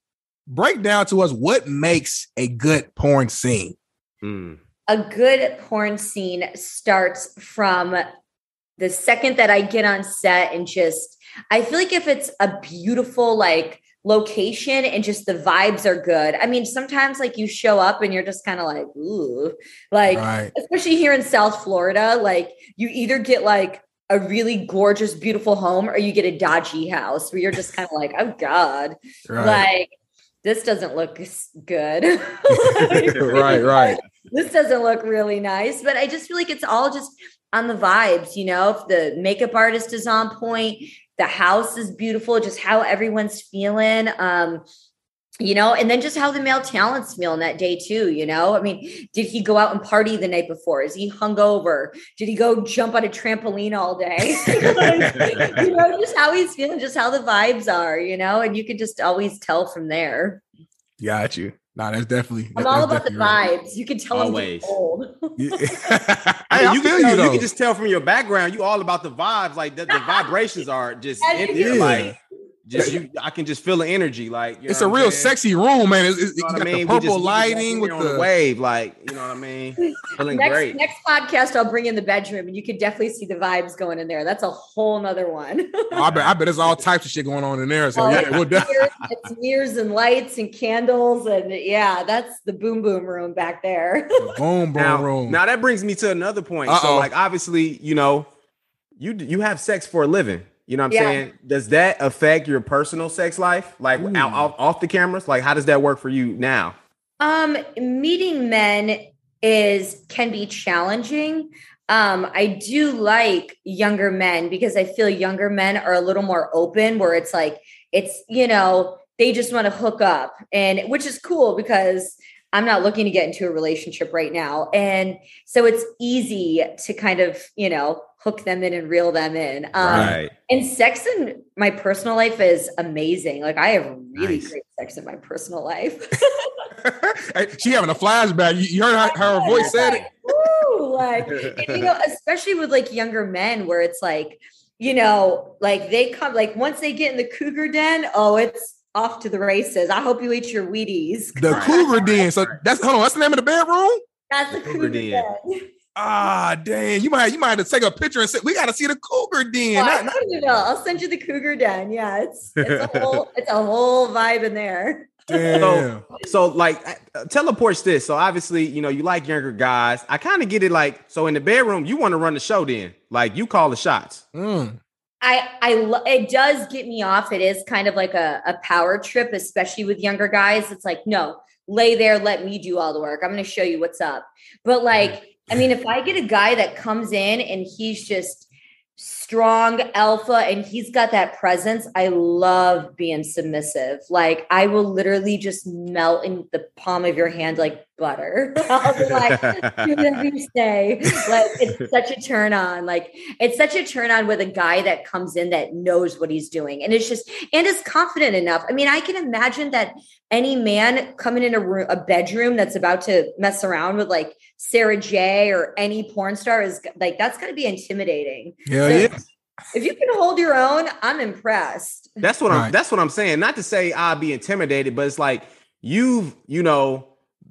Break down to us what makes a good porn scene. Mm. A good porn scene starts from the second that I get on set, and just I feel like if it's a beautiful, like, location and just the vibes are good. I mean, sometimes like you show up and you're just kind of like, ooh, like, right. especially here in South Florida, like you either get like a really gorgeous, beautiful home, or you get a dodgy house where you're just kind of like, oh God, right. like this doesn't look good. Right, right. This doesn't look really nice, but I just feel like it's all just on the vibes, you know, if the makeup artist is on point, the house is beautiful, just how everyone's feeling, um, you know, and then just how the male talent's feeling that day too, you know? I mean, did he go out and party the night before? Is he hungover? Did he go jump on a trampoline all day? You know, just how he's feeling, just how the vibes are, you know, and you can just always tell from there. Got you. No, that's definitely. I'm that, all about the vibes. Right. You can tell always. I'm old. Yeah. I mean, you can tell, you can just tell from your background. You all about the vibes. Like the, the vibrations are just empty. Like just you, I can just feel the energy. Like you know it's a real saying? Sexy room, man. It's, it's you know what you what I mean? The purple just, lighting with the wave. Like you know what I mean. Feeling next, great. Next podcast, I'll bring in the bedroom, and you could definitely see the vibes going in there. That's a whole nother one. oh, I bet. I bet there's all types of shit going on in there. So oh, yeah, we'll definitely. It's mirrors and lights and candles and yeah, that's the boom boom room back there. The boom boom now, room. Now that brings me to another point. Uh-oh. So like obviously, you know, you you have sex for a living. You know what I'm yeah. saying? Does that affect your personal sex life? Like out, off, off the cameras? Like how does that work for you now? Um, meeting men is can be challenging. Um, I do like younger men because I feel younger men are a little more open where it's like, it's, you know, they just want to hook up and which is cool because I'm not looking to get into a relationship right now. And so it's easy to kind of, you know, hook them in and reel them in. Um, right. And sex in my personal life is amazing. Like I have really nice. Great sex in my personal life. She having a flashback. You heard how, how her voice said like, it. Ooh, like, and, you know, especially with like younger men where it's like, you know, like they come, like once they get in the cougar den, oh, it's, off to the races. I hope you eat your Wheaties. The cougar den. So that's hold on. That's the name of the bedroom. That's the cougar den. Ah, damn. You might you might have to take a picture and say we got to see the cougar den. Oh, not, you know. I'll send you the cougar den. Yeah, it's it's a whole it's a whole vibe in there. Damn. So, so like uh, teleports this. So obviously you know you like younger guys. I kind of get it. Like so in the bedroom you want to run the show. Then like you call the shots. Mm. I, I, lo- it does get me off. It is kind of like a, a power trip, especially with younger guys. It's like, no, lay there. Let me do all the work. I'm going to show you what's up. But like, I mean, if I get a guy that comes in and he's just strong alpha and he's got that presence, I love being submissive. Like I will literally just melt in the palm of your hand, like butter. I'll be like, do whatever you say. Like it's such a turn on. Like it's such a turn on with a guy that comes in that knows what he's doing. And it's just, and is confident enough. I mean, I can imagine that any man coming in a room, a bedroom that's about to mess around with like Sarah J or any porn star is like, that's going to be intimidating. Yeah, so yeah. If you can hold your own, I'm impressed. That's what right. I'm, that's what I'm saying. Not to say I'll be intimidated, but it's like you've, you know,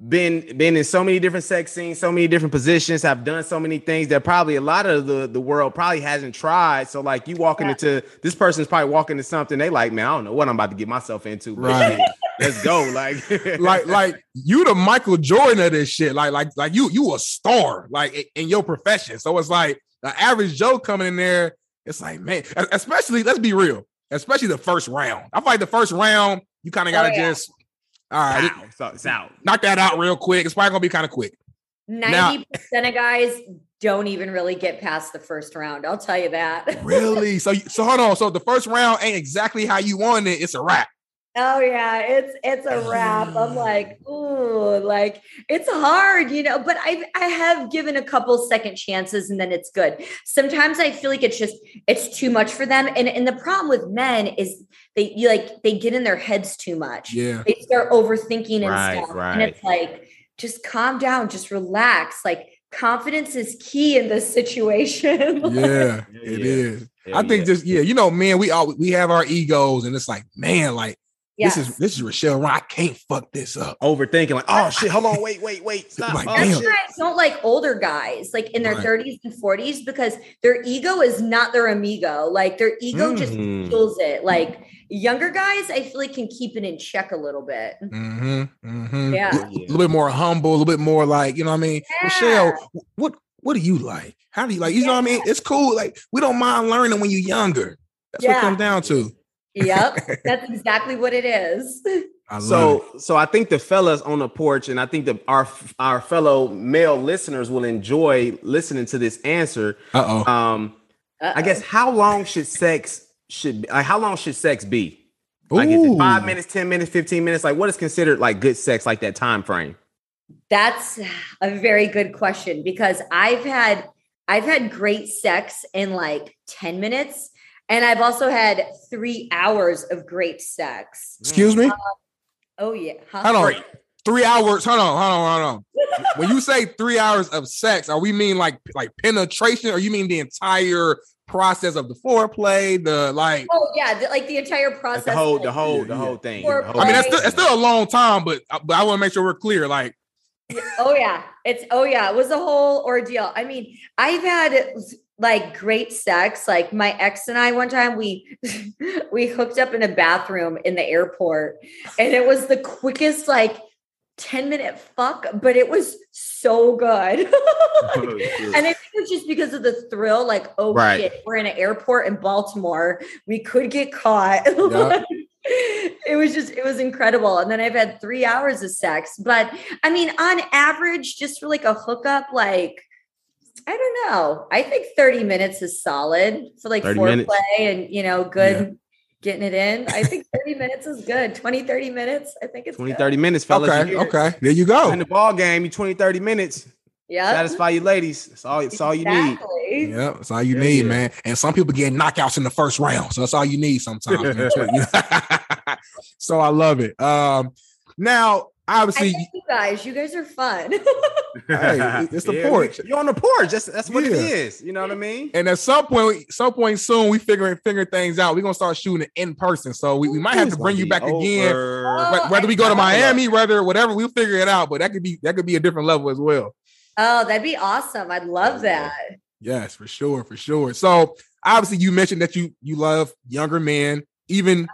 been been in so many different sex scenes, so many different positions, have done so many things that probably a lot of the, the world probably hasn't tried. So like you walking yeah. into this person's probably walking into something they like, man, I don't know what I'm about to get myself into. Right. Let's go. Like, like, like you the Michael Jordan of this shit. Like, like, like you, you a star, like in your profession. So it's like the average Joe coming in there. It's like, man, especially, let's be real, especially the first round. I feel like the first round, you kind of got to oh, yeah. just, all right, wow. so it's out. Knock that out real quick. It's probably gonna be kind of quick. ninety percent now, of guys don't even really get past the first round. I'll tell you that. Really? So, so hold on. So the first round ain't exactly how you want it. It's a wrap. Oh yeah, it's it's a wrap. I'm like, ooh, like it's hard, you know. But I I have given a couple second chances, and then it's good. Sometimes I feel like it's just it's too much for them, and and the problem with men is they you like they get in their heads too much. Yeah, they start overthinking and right, stuff, right. and it's like just calm down, just relax. Like confidence is key in this situation. like, yeah, it is. Yeah, I think yeah. just yeah, you know, man, we all we have our egos, and it's like, man, like. Yes. This is this is Richelle Ryan. I can't fuck this up. Overthinking, like, oh shit, hold on, wait, wait, wait, stop. Like, oh, that's why I don't like older guys, like in their right. thirties and forties, because their ego is not their amigo. Like their ego mm. just kills it. Like younger guys, I feel like can keep it in check a little bit. Mm-hmm, mm-hmm. Yeah, a little bit more humble, a little bit more like, you know what I mean? Yeah. Richelle, what what do you like? How do you like? You yeah. know what I mean? It's cool. Like we don't mind learning when you're younger. That's yeah. what it comes down to. Yep, that's exactly what it is. I so, it. so I think the fellas on the porch, and I think the our our fellow male listeners will enjoy listening to this answer. Uh oh. Um, Uh-oh. I guess how long should sex should like, how long should sex be? Like, is it five minutes, ten minutes, fifteen minutes? Like, what is considered like good sex? Like that time frame? That's a very good question because I've had I've had great sex in like ten minutes. And I've also had three hours of great sex. Excuse me? Um, Oh, yeah. Huh? Hold on. Three hours. Hold on. Hold on. Hold on. When you say three hours of sex, are we mean like like penetration, or you mean the entire process of the foreplay, the like? Oh yeah, the, like the entire process. The whole, the whole, the whole thing. Foreplay. I mean, that's still, that's still a long time, but but I want to make sure we're clear. Like, oh yeah, it's oh yeah, it was a whole ordeal. I mean, I've had like great sex. Like my ex and I, one time we we hooked up in a bathroom in the airport, and it was the quickest like ten minute fuck, but it was so good. Like, oh, and I think it's just because of the thrill, like, oh right. shit, we're in an airport in Baltimore. We could get caught. Yep. Like, it was just, it was incredible. And then I've had three hours of sex. But I mean, on average, just for like a hookup, like, I don't know. I think thirty minutes is solid for like foreplay minutes. And, you know, good. Yeah. Getting it in. I think thirty minutes is good. twenty, thirty minutes. I think it's twenty, good. thirty minutes, fellas. Okay, okay. There you go. In the ball game, you twenty, thirty minutes. Yeah. Satisfy your ladies. That's all, that's all exactly. you need. Yeah, that's all you yeah, need, yeah. man. And some people get knockouts in the first round. So that's all you need sometimes. So I love it. Um, now, obviously. You guys, you guys are fun. Hey, it's the yeah, porch. You're on the porch. That's, that's what yeah. it is. You know what I mean? And at some point, some point soon, we figuring figure things out. We're going to start shooting it in person. So we, we might have to bring you back over. again. Oh, whether we go to Miami, whether whatever, we'll figure it out. But that could be that could be a different level as well. Oh, that'd be awesome. I'd love that. Yes, for sure. For sure. So obviously you mentioned that you you love younger men, even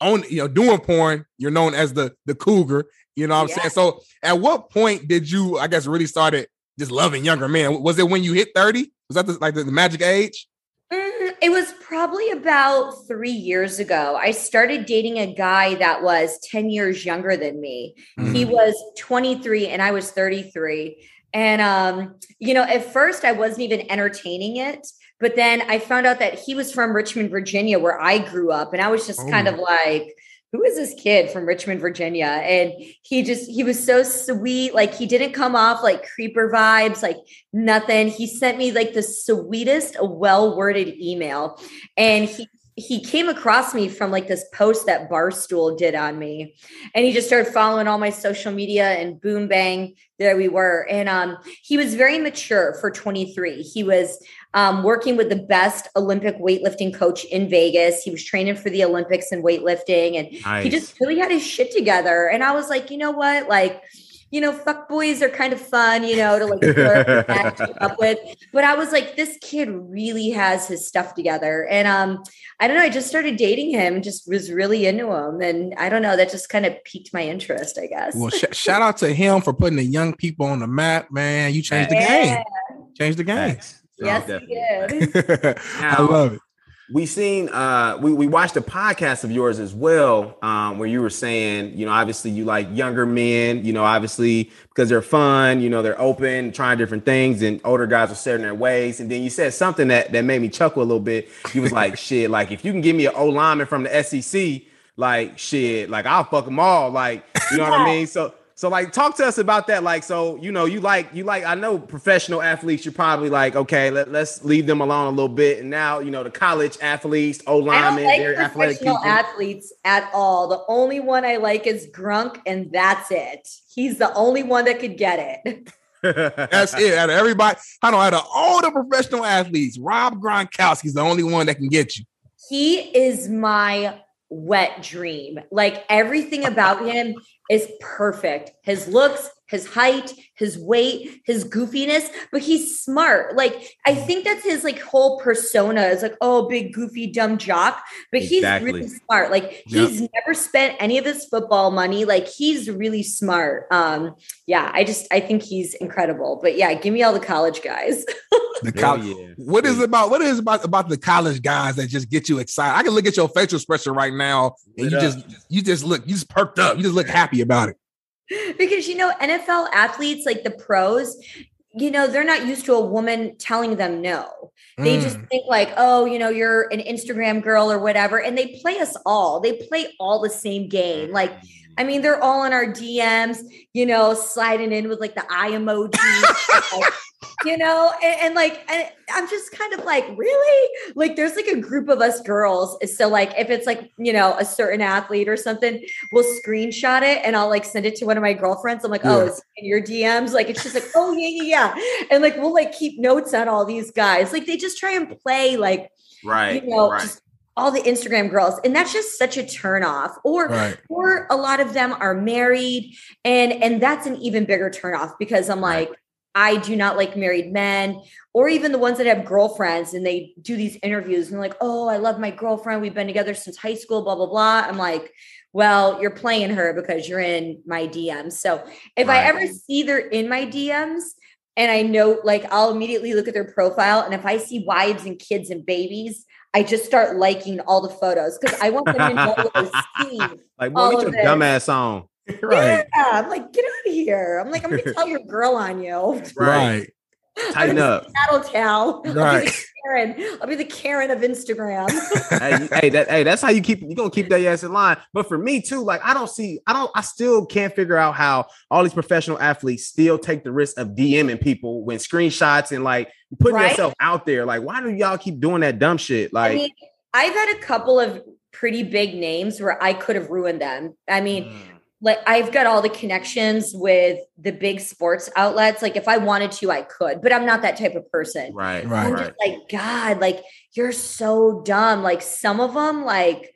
on, you know, doing porn. You're known as the the cougar. You know what I'm yeah. saying? So at what point did you, I guess, really started just loving younger men? Was it when you hit thirty? Was that the, like the, the magic age? Mm, it was probably about three years ago. I started dating a guy that was ten years younger than me. Mm. He was twenty-three and I was thirty-three. And, um, you know, at first I wasn't even entertaining it. But then I found out that he was from Richmond, Virginia, where I grew up. And I was just oh. kind of like, who is this kid from Richmond, Virginia? And he just, he was so sweet. Like he didn't come off like creeper vibes, like nothing. He sent me like the sweetest, well-worded email. And he, he came across me from like this post that Barstool did on me. And he just started following all my social media and boom, bang, there we were. And um, he was very mature for twenty-three. He was Um, working with the best Olympic weightlifting coach in Vegas. He was training for the Olympics and weightlifting, and nice. He just really had his shit together. And I was like, you know what? Like, you know, fuck boys are kind of fun, you know, to like work and keep up with. But I was like, this kid really has his stuff together. And um, I don't know. I just started dating him, just was really into him. And I don't know. That just kind of piqued my interest, I guess. Well, sh- shout out to him for putting the young people on the map, man. You changed the yeah. game. Changed the game. Thanks. So yes, definitely. Did. Now, I love it. We seen, uh, we we watched a podcast of yours as well, um, where you were saying, you know, obviously you like younger men, you know, obviously because they're fun, you know, they're open, trying different things, and older guys are set in their ways. And then you said something that that made me chuckle a little bit. You was like, shit, like if you can give me an old lineman from the S E C, like shit, like I'll fuck them all, like you know yeah. what I mean. So. So like, talk to us about that. Like, so, you know, you like, you like, I know professional athletes, you're probably like, okay, let, let's leave them alone a little bit. And now, you know, the college athletes, O-linemen, like they're athletic people. Athletes at all. The only one I like is Grunk, and that's it. He's the only one that could get it. That's it. Out of everybody, I don't out of all the professional athletes, Rob Gronkowski's the only one that can get you. He is my wet dream. Like everything about him is perfect. His looks, his height, his weight, his goofiness, but he's smart. Like I think that's his like whole persona is like, oh, big goofy dumb jock, but exactly. he's really smart. Like he's yep. never spent any of his football money. Like he's really smart. Um, yeah, I just I think he's incredible. But yeah, give me all the college guys. The co- yeah. What is it about what is it about about the college guys that just get you excited? I can look at your facial expression right now, and Lit you up. just you just look you just perked up. You just look happy about it. Because, you know, N F L athletes, like the pros, you know, they're not used to a woman telling them no. They mm. just think like, oh, you know, you're an Instagram girl or whatever. And they play us all. They play all the same game. Like I mean, they're all in our D Ms, you know, sliding in with like the eye emoji, like, you know, and, and like, and I'm just kind of like, really? Like, there's like a group of us girls. So like, if it's like, you know, a certain athlete or something, we'll screenshot it and I'll like send it to one of my girlfriends. I'm like, yeah. Oh, it's in your D Ms. Like, it's just like, oh yeah, yeah, yeah. And like, we'll like keep notes on all these guys. Like they just try and play like, right, you know, right. just all the Instagram girls. And that's just such a turnoff. Or, right. or a lot of them are married. And, and that's an even bigger turnoff because I'm right. like, I do not like married men, or even the ones that have girlfriends and they do these interviews and like, oh, I love my girlfriend. We've been together since high school, blah, blah, blah. I'm like, well, you're playing her because you're in my D Ms. So if right. I ever see they're in my D Ms, and I know, like, I'll immediately look at their profile. And if I see wives and kids and babies, I just start liking all the photos because I want them to know what they see. Like, well, get your dumbass on. Right. Yeah, I'm like, get out of here. I'm like, I'm going to tell your girl on you. Right. Tighten up. That'll tell. Right. I'll be the Karen. I'll be the Karen of Instagram. hey, hey, that, hey, that's how you keep, you're going to keep that ass in line. But for me too, like, I don't see, I don't, I still can't figure out how all these professional athletes still take the risk of DMing people when screenshots and like putting right? yourself out there. Like, why do y'all keep doing that dumb shit? Like, I mean, I've had a couple of pretty big names where I could have ruined them. I mean, mm. like I've got all the connections with the big sports outlets. Like if I wanted to, I could, but I'm not that type of person. Right. Right. I'm just right. like, God, like you're so dumb. Like some of them like,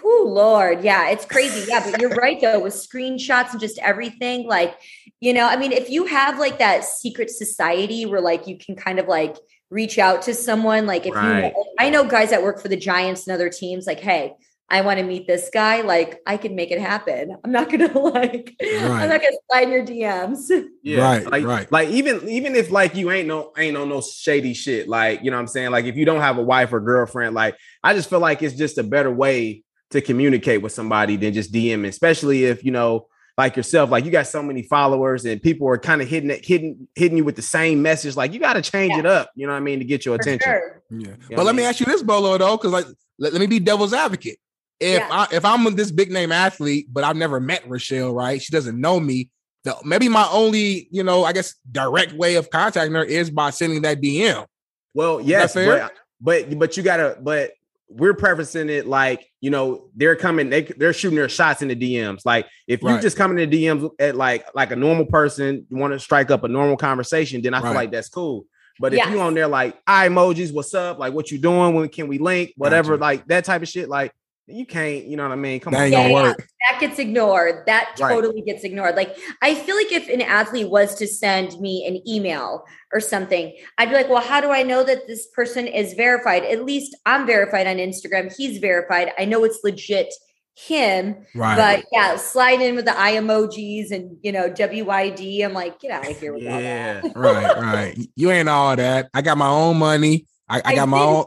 whew, Lord. Yeah. It's crazy. Yeah. But you're right though, with screenshots and just everything. Like, you know, I mean, if you have like that secret society where like, you can kind of like reach out to someone, like if right. you know, I know guys that work for the Giants and other teams, like, hey, I want to meet this guy. Like I can make it happen. I'm not going to like, right. I'm not going to slide in your D Ms. Yeah. Right. Like, right. like even, even if like you ain't no, ain't on no shady shit. Like, you know what I'm saying? Like if you don't have a wife or girlfriend, like I just feel like it's just a better way to communicate with somebody than just D M, especially if, you know, like yourself, like you got so many followers and people are kind of hitting it, hitting, hitting you with the same message. Like you got to change yeah. it up. You know what I mean? To get your For attention. Sure. Yeah. You know but let I mean? me ask you this, Bolo, though. Cause like, let, let me be devil's advocate. If yeah. I if I'm this big name athlete, but I've never met Richelle, right? She doesn't know me. The, maybe my only, you know, I guess direct way of contacting her is by sending that D M. Well, yes, but, but but you gotta, but we're prefacing it like, you know, they're coming, they they're shooting their shots in the D Ms. Like if right. you just come in the D Ms at like like a normal person, you want to strike up a normal conversation, then I right. feel like that's cool. But yes. if you on there like eye emojis, what's up? Like what you doing? When can we link? Whatever, gotcha. Like that type of shit, like. You can't, you know what I mean? Come that on. Yeah, yeah. That gets ignored. That totally right. gets ignored. Like, I feel like if an athlete was to send me an email or something, I'd be like, well, how do I know that this person is verified? At least I'm verified on Instagram. He's verified. I know it's legit him. Right. But yeah, slide in with the eye emojis and, you know, W Y D. I'm like, get out of here with yeah. all that. Yeah, right, right. You ain't all that. I got my own money. I, I got I my own...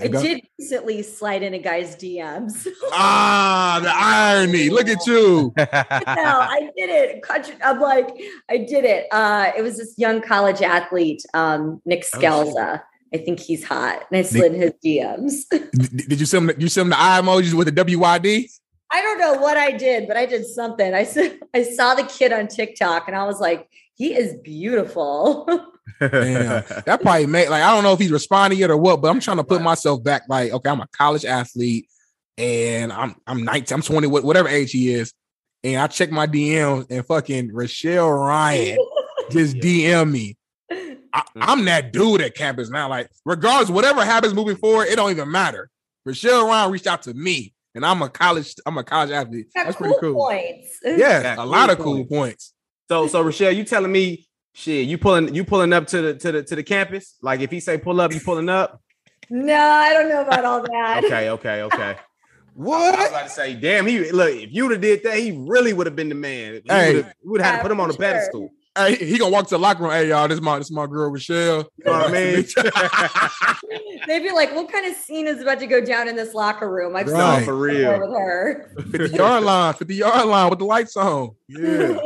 I did recently slide in a guy's D Ms. Ah, the irony. Look at you. No, I did it. I'm like, I did it. Uh, it was this young college athlete, um, Nick Skelza. Oh, I think he's hot. And I slid in his D Ms. Did you send you send the eye emojis with a W Y D? I don't know what I did, but I did something. I saw, I saw the kid on TikTok and I was like, he is beautiful. Damn, that probably made like I don't know if he's responding yet or what, but I'm trying to put right. myself back. Like, okay, I'm a college athlete, and I'm I'm nineteen, I'm twenty, whatever age he is, and I check my D Ms, and fucking Richelle Ryan just yeah. D M me. I, I'm that dude at campus now. Like, regardless, whatever happens moving forward, it don't even matter. Richelle Ryan reached out to me, and I'm a college I'm a college athlete. That's, That's pretty cool. cool. Points. Yeah, That's a lot cool of cool points. points. So, so Richelle, you telling me? Shit, you pulling you pulling up to the to the to the campus? Like if he say pull up, you pulling up? No, I don't know about all that. okay, okay, okay. What? I was about to say, damn, he look. If you'd have did that, he really would have been the man. He hey, we would have had to put him on a sure. pedestal. Hey, he gonna walk to the locker room. Hey, y'all, this is my this is my girl Richelle. You know what I mean? They'd be like, what kind of scene is about to go down in this locker room? I've right. seen for real with her. Fifty yard line, fifty yard line with the lights on. Yeah,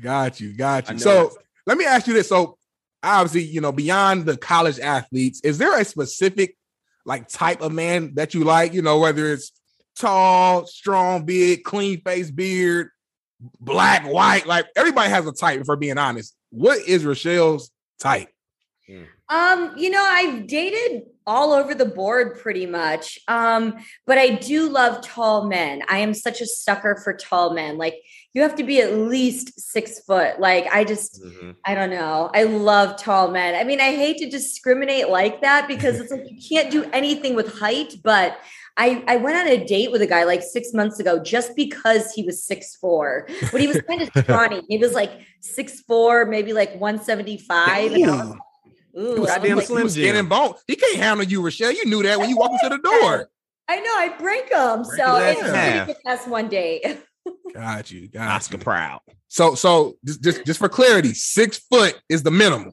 got you, got you. So. That. Let me ask you this. So obviously, you know, beyond the college athletes, is there a specific like type of man that you like, you know, whether it's tall, strong, big, clean face, beard, black, white. Like, everybody has a type, if we're being honest. What is Richelle's type? Um, you know, I've dated all over the board pretty much. Um, but I do love tall men. I am such a sucker for tall men. Like, you have to be at least six foot. Like, I just, mm-hmm. I don't know. I love tall men. I mean, I hate to discriminate like that because it's like, you can't do anything with height, but I, I went on a date with a guy like six months ago just because he was six foot four, but he was kind of scrawny. He was like six foot four, maybe like one seventy-five. Ooh. And I was like, ooh, goddamn like, slim skin and bone. He can't handle you, Richelle. You knew that when you walked into the door. I know. I break him. Break so it's pretty good test one day. Got you. Got Oscar you. Proud. So, so just, just, just for clarity, six foot is the minimum.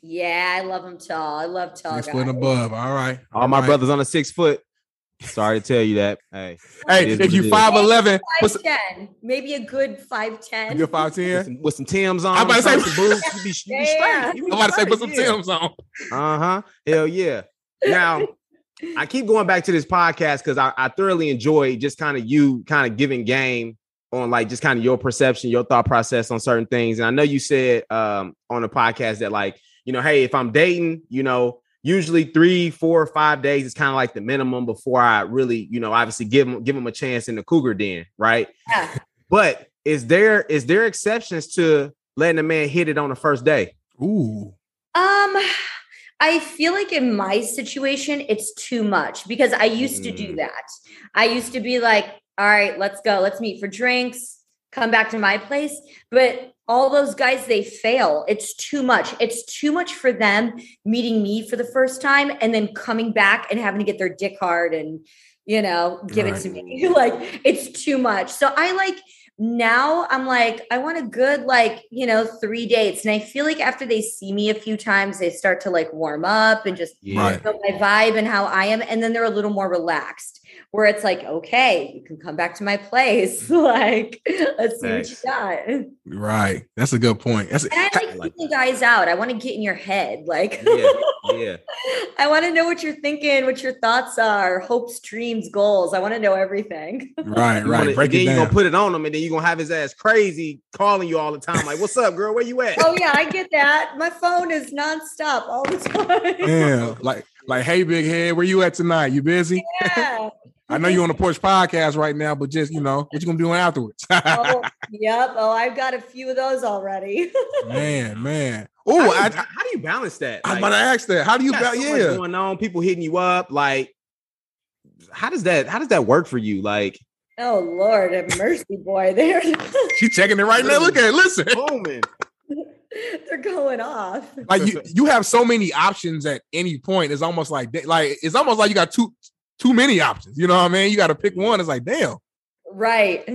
Yeah, I love him tall. I love tall six guys. Six foot and above. All right. All, All my right. brothers on a six foot. Sorry to tell you that. Hey, hey, if you five eleven, five ten, maybe a good five ten. A good five ten with some Tims on. I'm about to say, boots, you be, you be yeah. straight. You be I'm about to say, put some yeah. Tims on. Uh huh. Hell yeah. Now, I keep going back to this podcast because I, I thoroughly enjoy just kind of you kind of giving game on like just kind of your perception, your thought process on certain things. And I know you said um, on the podcast that like, you know, hey, if I'm dating, you know, usually three, four, five days is kind of like the minimum before I really, you know, obviously give them, give them a chance in the cougar den, right? Yeah. But is there is there exceptions to letting a man hit it on the first day? Ooh. Um, I feel like in my situation, it's too much because I used mm. to do that. I used to be like, all right, let's go. Let's meet for drinks. Come back to my place. But all those guys, they fail. It's too much. It's too much for them meeting me for the first time and then coming back and having to get their dick hard and, you know, give right. it to me. Like, it's too much. So I like, now I'm like, I want a good, like, you know, three dates. And I feel like after they see me a few times, they start to like warm up and just yeah. know my vibe and how I am. And then they're a little more relaxed where it's like, okay, you can come back to my place. Like, let's see nice. What you got. Right. That's a good point. That's a- and I like, like keeping that. Guys out. I want to get in your head. Like, yeah. yeah. I want to know what you're thinking, what your thoughts are, hopes, dreams, goals. I want to know everything. Right. Right. Break then it down. You're going to put it on him and then you're gonna have his ass crazy calling you all the time, like, what's up, girl? Where you at? Oh yeah, I get that. My phone is nonstop all the time. Yeah, like like hey big head, where you at tonight? You busy? Yeah. I know you're on the Porch podcast right now, but just you know, what you gonna be doing afterwards? oh, yep. Oh, I've got a few of those already. man, man. Oh, how, how do you balance that? I'm like, about to ask that. How do you balance so yeah. going on? People hitting you up, like how does that how does that work for you? Like oh, Lord, have mercy, boy. There, she checking it right now. Look at it. Listen. Booming. They're going off. Like you, you have so many options at any point. It's almost like, like it's almost like you got too, too many options. You know what I mean? You got to pick one. It's like, damn. Right.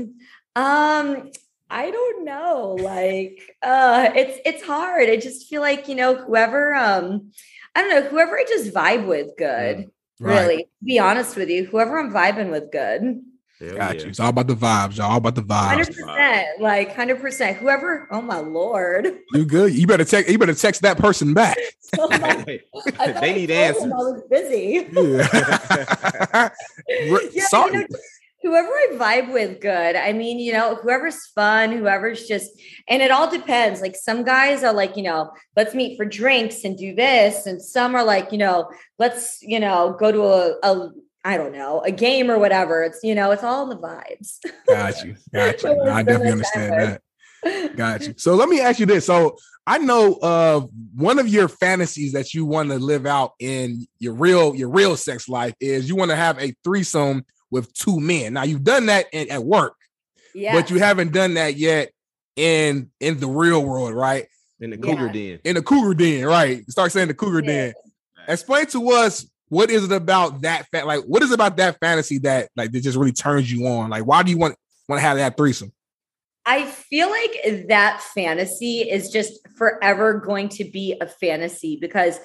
Um, I don't know. Like, uh, it's it's hard. I just feel like you know, whoever, um, I don't know, whoever I just vibe with, good. Right. Really, to be honest with you, whoever I'm vibing with, good. Hell Got yeah. you. It's all about the vibes, y'all. All about the vibes. one hundred percent, like one hundred percent. Whoever, oh my Lord. You good? You better text. You better text that person back. So like, they need answers. I was busy. Yeah. yeah, Sorry. You know, whoever I vibe with, good. I mean, you know, whoever's fun, whoever's just, and it all depends. Like some guys are like, you know, let's meet for drinks and do this, and some are like, you know, let's, you know, go to a. a I don't know, a game or whatever. It's, you know, it's all the vibes. Got you. Got you. I definitely understand effort. that. Got you. So let me ask you this. So I know uh, one of your fantasies that you want to live out in your real, your real sex life is you want to have a threesome with two men. Now you've done that in, at work, yeah. but you haven't done that yet in, in the real world, right? In the cougar yeah. den. In the cougar den, right. Start saying the cougar yeah. den. Explain to us, what is it about that? Fa- like, what is it about that fantasy that like that just really turns you on? Like, why do you want want to have that threesome? I feel like that fantasy is just forever going to be a fantasy because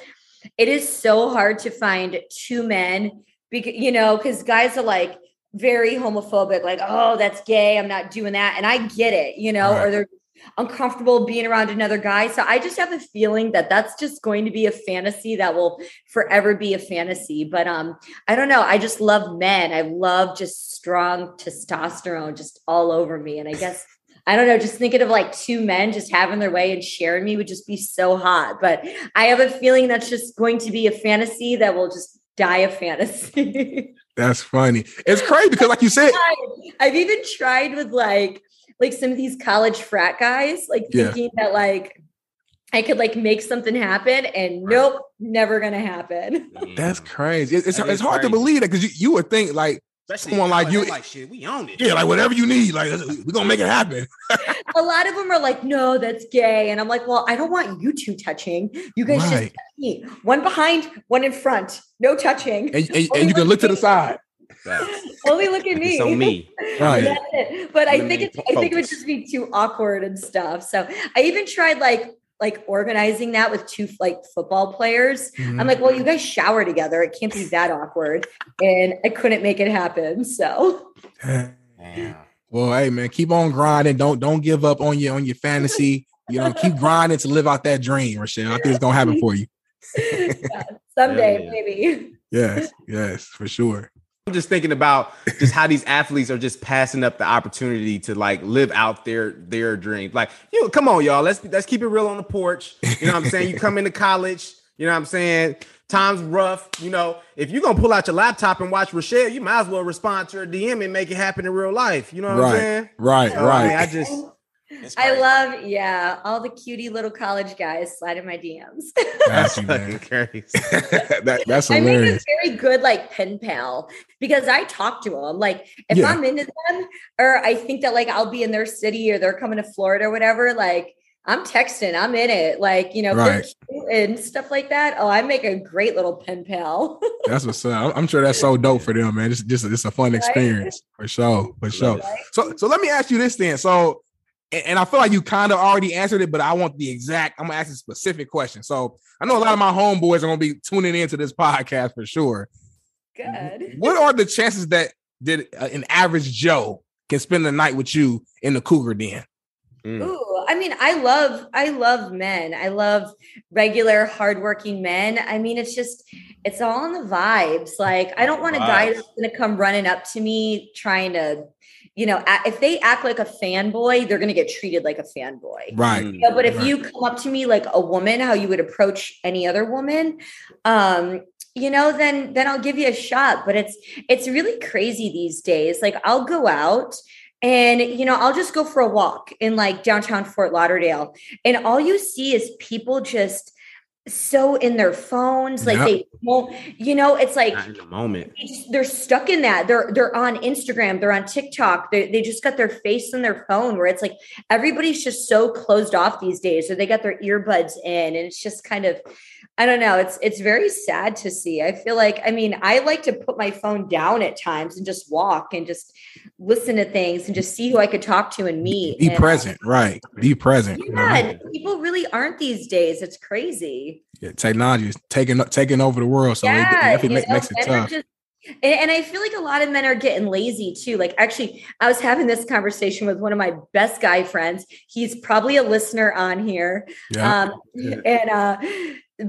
it is so hard to find two men. Because you know, because guys are like very homophobic, like, oh, that's gay. I'm not doing that, and I get it, you know, right. or they're uncomfortable being around another guy. So I just have a feeling that that's just going to be a fantasy that will forever be a fantasy. But um, I don't know. I just love men. I love just strong testosterone just all over me. And I guess, I don't know, just thinking of like two men just having their way and sharing me would just be so hot. But I have a feeling that's just going to be a fantasy that will just die of fantasy. That's funny. It's crazy because like you said, I've even tried with like, like some of these college frat guys, like yeah. thinking that like I could like make something happen, and nope, never going to happen. That's crazy. It's, it's, that it's hard crazy. to believe that because you, you would think like, Especially someone like you, like shit, we own it. Yeah, like whatever you need, like we're gonna make it happen. A lot of them are like, "No, that's gay," and I'm like, "Well, I don't want you two touching. You guys right. just touch me. One behind, one in front. No touching." And, and, and you can look to the side. Only look at me. So me, right? That's it. But I think it's, I think it would just be too awkward and stuff. So I even tried like. like organizing that with two like football players. Mm-hmm. I'm like, well, you guys shower together. It can't be that awkward. And I couldn't make it happen. So. Yeah. Well, hey man, keep on grinding. Don't, don't give up on your, on your fantasy. You know, keep grinding to live out that dream, Richelle. I think it's going to happen for you. Yeah, someday, yeah. maybe. Yes. Yes, for sure. I'm just thinking about just how these athletes are just passing up the opportunity to like live out their their dream. Like, you know, come on, y'all. Let's let's keep it real on the porch. You know what I'm saying? You come into college, you know what I'm saying? Time's rough. You know, if you're gonna pull out your laptop and watch Richelle, you might as well respond to her D M and make it happen in real life. You know what right, I'm saying? Right, so, right. I, mean, I just I love, yeah, all the cutie little college guys slide in my D Ms. That's fucking crazy. that, that's I hilarious. I make a very good like pen pal because I talk to them. Like if yeah. I'm into them or I think that like I'll be in their city or they're coming to Florida or whatever, like I'm texting, I'm in it. Like, you know, right. cute and stuff like that. Oh, I make a great little pen pal. That's what's up. I'm sure that's so dope for them, man. It's just, it's a fun right? experience for sure, for sure. Right? So, so let me ask you this then. So, and I feel like you kind of already answered it, but I want the exact, I'm going to ask a specific question. So I know a lot of my homeboys are going to be tuning into this podcast for sure. Good. What are the chances that that an average Joe can spend the night with you in the Cougar Den? Mm. Ooh, I mean, I love, I love men. I love regular, hardworking men. I mean, it's just, it's all in the vibes. Like, I don't want a guy that's going to come running up to me trying to, you know, if they act like a fanboy, they're going to get treated like a fanboy. Right. You know, but if right. you come up to me like a woman, how you would approach any other woman, um, you know, then, then I'll give you a shot. But it's, it's really crazy these days. Like I'll go out and, you know, I'll just go for a walk in like downtown Fort Lauderdale. And all you see is people just so in their phones, like yep. they won't, you know, it's like in the moment. They just, they're stuck in that. They're they're on Instagram, they're on TikTok, they they just got their face in their phone where it's like everybody's just so closed off these days, or they got their earbuds in, and it's just kind of, I don't know, it's it's very sad to see. I feel like, I mean, I like to put my phone down at times and just walk and just listen to things and just see who I could talk to and meet. Be and, present, right? Be present. Yeah, right. People really aren't these days. It's crazy. Yeah, technology is taking taking over the world, so yeah, it, it, it makes, know, makes it tough. Just, and I feel like a lot of men are getting lazy too. Like, actually, I was having this conversation with one of my best guy friends. He's probably a listener on here, yeah. Um, yeah. and uh,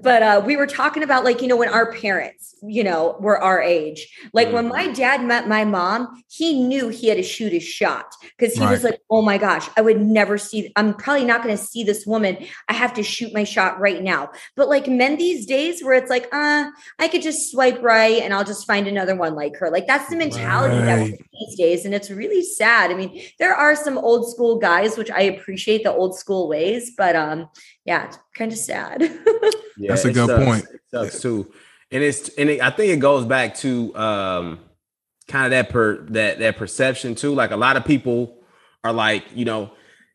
but uh, we were talking about like, you know, when our parents, you know, were our age. Like mm-hmm. when my dad met my mom, he knew he had to shoot his shot because he right. was like, "Oh my gosh, I would never see. I'm probably not going to see this woman. I have to shoot my shot right now." But like men these days, where it's like, "Uh, I could just swipe right and I'll just find another one like her." Like that's the mentality right. that we're in these days, and it's really sad. I mean, there are some old school guys, which I appreciate the old school ways, but um, yeah, it's kind of sad. Yeah, that's a good sucks. point. It sucks too. And it's and it, I think it goes back to um, kind of that per that that perception too. Like a lot of people are like, you know,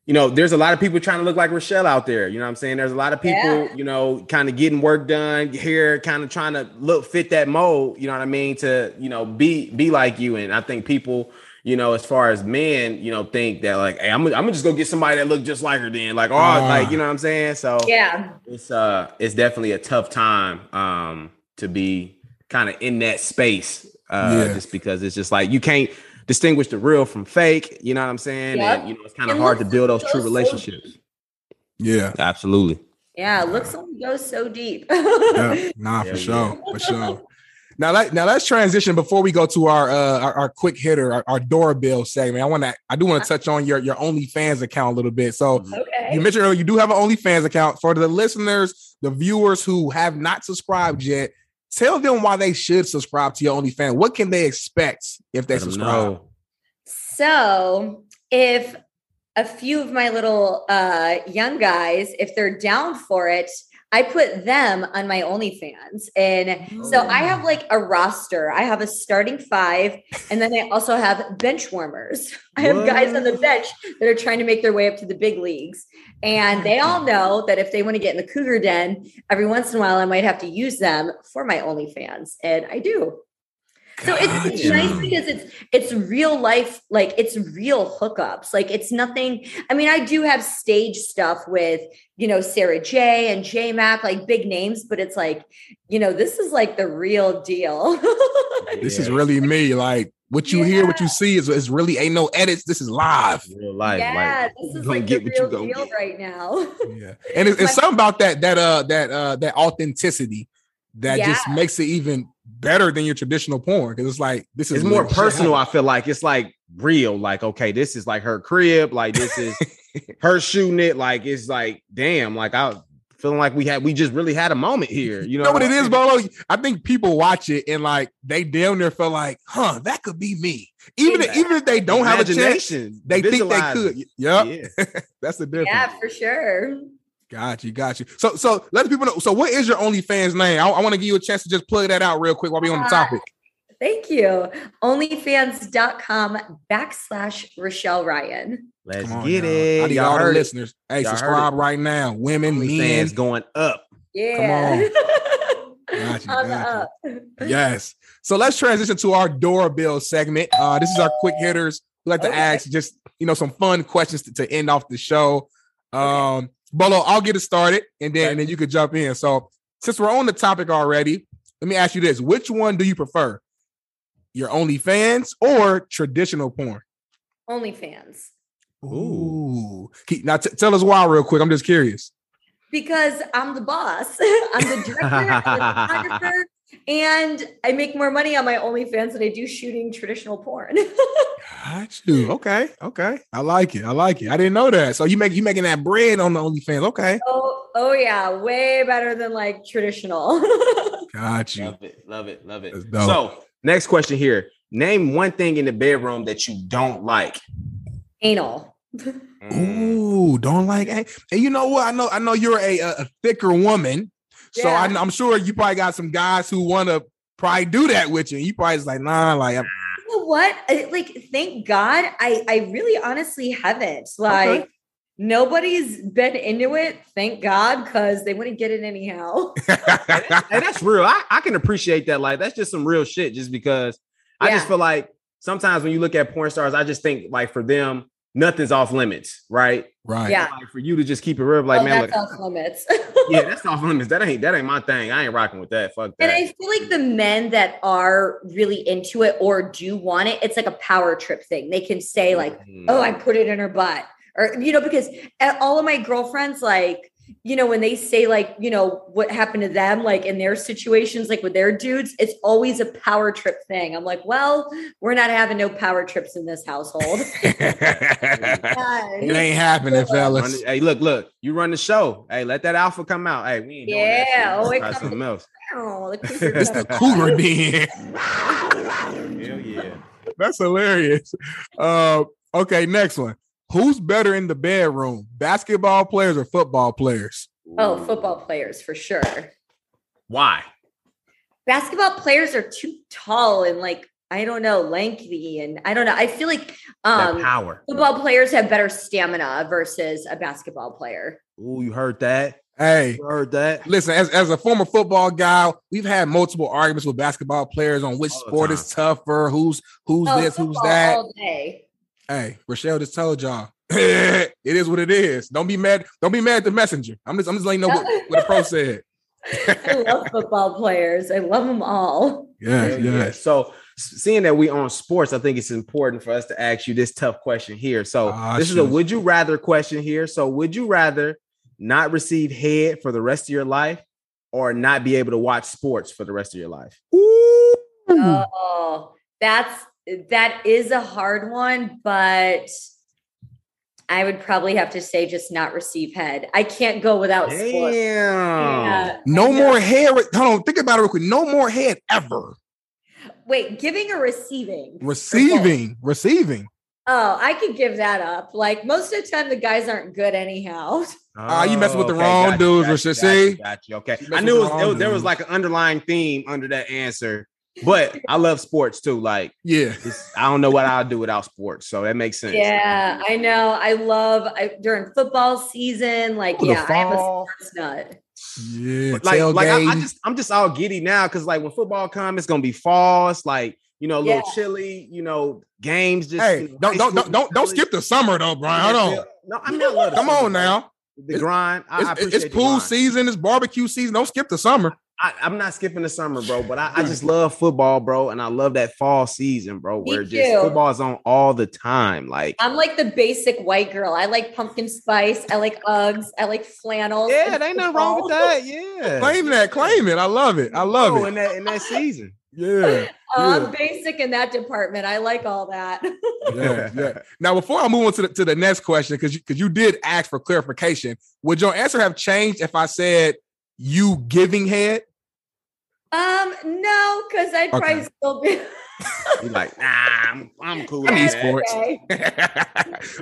you know, there's a lot of people trying to look like Richelle out there. You know what I'm saying? There's a lot of people, yeah. you know, kind of getting work done here, kind of trying to look fit that mold. You know what I mean? To, you know, be be like you. And I think people, you know, as far as men, you know, think that like, hey, I'm, I'm gonna just go get somebody that look just like her then. Like, oh, uh, like, you know what I'm saying? So yeah, it's uh it's definitely a tough time um to be kind of in that space. Uh yeah. Just because it's just like you can't. distinguish the real from fake. You know what I'm saying? Yep. And you know, it's kind of hard to build those true relationships. Yeah, absolutely. Yeah, it looks like it goes so deep. yeah, nah, for yeah, sure, yeah. for sure. Now, that, now let's transition before we go to our uh, our, our quick hitter, our, our doorbell segment. I want to, I do want to touch on your your OnlyFans account a little bit. So okay. you mentioned earlier you do have an OnlyFans account. For the listeners, the viewers who have not subscribed yet, tell them why they should subscribe to your OnlyFans. What can they expect if they subscribe? Know. So if a few of my little uh, young guys, if they're down for it, I put them on my OnlyFans. And so I have like a roster. I have a starting five. And then I also have bench warmers. I have what? guys on the bench that are trying to make their way up to the big leagues. And they all know that if they want to get in the cougar den, every once in a while, I might have to use them for my OnlyFans. And I do. So it's, it's nice because it's, it's real life. Like it's real hookups. Like it's nothing. I mean, I do have stage stuff with, you know, Sarah J and J Mac, like big names, but it's like, you know, this is like the real deal. This is really me. Like what you yeah. hear, what you see is, is really ain't no edits. This is live. Real life. Yeah. Like, this is like the real deal get. right now. Yeah. And it's, it's something about that, that, uh, that, uh, that authenticity that yeah. just makes it even better than your traditional porn, because it's like this is it's more personal. I feel like it's like real, like okay, this is like her crib, like this is her shooting it, like it's like damn, like I feeling like we had we just really had a moment here. You know, you know what it is, Bolo? I think people watch it and like they damn near feel like, huh, that could be me. Even yeah. if, even if they don't have a chance, they think they could. Yep, yeah. That's the difference. Yeah, for sure. Got you, got you. So, so let people know. So, what is your OnlyFans name? I, I want to give you a chance to just plug that out real quick while we're on the topic. Uh, thank you. OnlyFans dot com backslash Richelle Ryan. Let's get now. it. I need all the listeners. Hey, y'all subscribe right now. Women, men. Going up. Yeah. Come on. Got you, got you. Yes. So let's transition to our doorbell segment. Uh, this is our quick hitters. We like to okay. ask just you know some fun questions to, to end off the show. Um. Okay. Bolo, I'll get it started, and then and then you could jump in. So since we're on the topic already, let me ask you this. Which one do you prefer? Your OnlyFans or traditional porn? OnlyFans. Ooh. Now, t- tell us why real quick. I'm just curious. Because I'm the boss. I'm the director. I'm the photographer. And I make more money on my OnlyFans than I do shooting traditional porn. Got you. Okay. Okay. I like it. I like it. I didn't know that. So you make you making that bread on the OnlyFans. Okay. Oh, oh yeah. Way better than like traditional. Got you. Love it. Love it. Love it. So next question here. Name one thing in the bedroom that you don't like. Anal. Ooh, don't like. And you know what? I know, I know you're a, a thicker woman. So yeah. I'm, I'm sure you probably got some guys who want to probably do that with you. You probably just like, nah, like. I'm... You know what? Like, thank God. I, I really honestly haven't. Like, okay. nobody's been into it. Thank God. Because they wouldn't get it anyhow. And that's real. I, I can appreciate that. Like, that's just some real shit just because yeah. I just feel like sometimes when you look at porn stars, I just think like for them, nothing's off limits, right? Right. Yeah. Like for you to just keep it real, like oh, man, that's look, off limits. yeah, that's off limits. That ain't that ain't my thing. I ain't rocking with that. Fuck that. And I feel like the men that are really into it or do want it, it's like a power trip thing. They can say like, mm. "Oh, I put it in her butt," or you know, because all of my girlfriends, like you know, when they say like you know what happened to them, like in their situations, like with their dudes, it's always a power trip thing. I'm like, well, we're not having no power trips in this household. It ain't happening, fellas. Hey, look, look, you run the show. Hey, let that alpha come out. Hey, we ain't doing yeah, that shit. Let's try something else. Oh, it's the cougar den. Hell yeah, that's hilarious. Uh, okay, next one. Who's better in the bedroom, basketball players or football players? Oh, football players for sure. Why? Basketball players are too tall and like, I don't know, lanky. And I don't know. I feel like um, power. Football players have better stamina versus a basketball player. Ooh, you heard that? Hey, you heard that? Listen, as, as a former football guy, we've had multiple arguments with basketball players on which sport is tougher, who's who's oh, this, who's that. All day. Hey, Richelle just told y'all it is what it is. Don't be mad. Don't be mad at the messenger. I'm just, I'm just letting you know what, what the pro said. I love football players. I love them all. Yes, yes. yes. So, seeing that we on sports, I think it's important for us to ask you this tough question here. So oh, this shoot. is a would you rather question here. So would you rather not receive head for the rest of your life or not be able to watch sports for the rest of your life? Ooh. Oh, that's that is a hard one, but I would probably have to say just not receive head. I can't go without Damn. sports. Yeah. No more head. Hold on, think about it real quick. No more head ever. Wait, giving or receiving? Receiving, receiving. Oh, I could give that up. Like most of the time, the guys aren't good anyhow. Ah, oh, you messing with the okay, wrong dudes, Richelle. See, got you. Okay, I knew it was, it, there was like an underlying theme under that answer, but I love sports too. Like, yeah, I don't know what I'll do without sports, so that makes sense. Yeah, I know. I love I, during football season. Like, oh, yeah, I'm a sports nut. Yeah, like, tailgate. like I, I just, I'm just all giddy now because, like, when football comes, it's gonna be fall. It's like, you know, a little yeah. chilly. You know, games. Just hey, you know, don't, don't, don't, don't, don't skip the summer though, Brian. Hold on. No, I'm not. Love the Come summer, on now. The it's, grind. I, it's, I appreciate it's pool season. It's barbecue season. Don't skip the summer. I, I'm not skipping the summer, bro. But I, I just love football, bro, and I love that fall season, bro. Where Me just football's on all the time. Like I'm like the basic white girl. I like pumpkin spice. I like Uggs. I like flannels. Yeah, there ain't nothing wrong with that. Yeah, claim that. Claim it. I love it. I love oh, it. In that in that season. Yeah, I'm um, yeah. basic in that department. I like all that. yeah, yeah. Now, before I move on to the, to the next question, because you, you did ask for clarification, would your answer have changed if I said you giving head? Um, no, because I'd okay. probably still be You're like, nah, I'm, I'm cool. I need sports. Okay.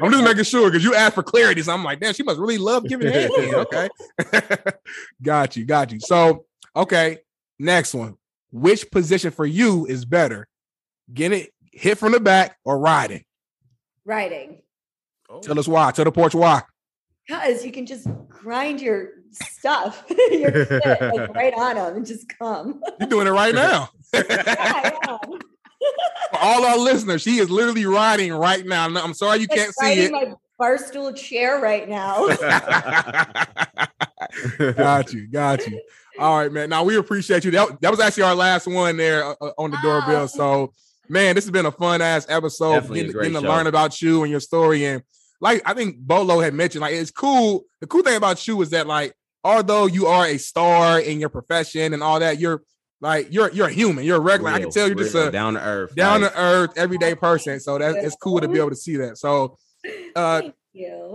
I'm just making sure because you asked for clarity, so I'm like, damn, she must really love giving head. Okay, got you, got you. So, okay, next one. Which position for you is better? Getting it hit from the back or riding? Riding. Oh. Tell us why. Tell the porch why. Because you can just grind your stuff your shit, like, right on them and just come. You're doing it right now. yeah, yeah. For all our listeners, she is literally riding right now. I'm sorry you just can't see it. My Barstool chair right now. Got you. Got you. All right, man. Now, we appreciate you. That, that was actually our last one there uh, on the doorbell. So, man, this has been a fun-ass episode. Definitely getting, getting to show. Learn about you and your story. And, like, I think Bolo had mentioned, like, it's cool. The cool thing about you is that, like, although you are a star in your profession and all that, you're, like, you're you're a human. You're a regular. Real, I can tell you're real, just a down-to-earth, down-to-earth, like, everyday person. So, that it's cool to be able to see that. So, uh,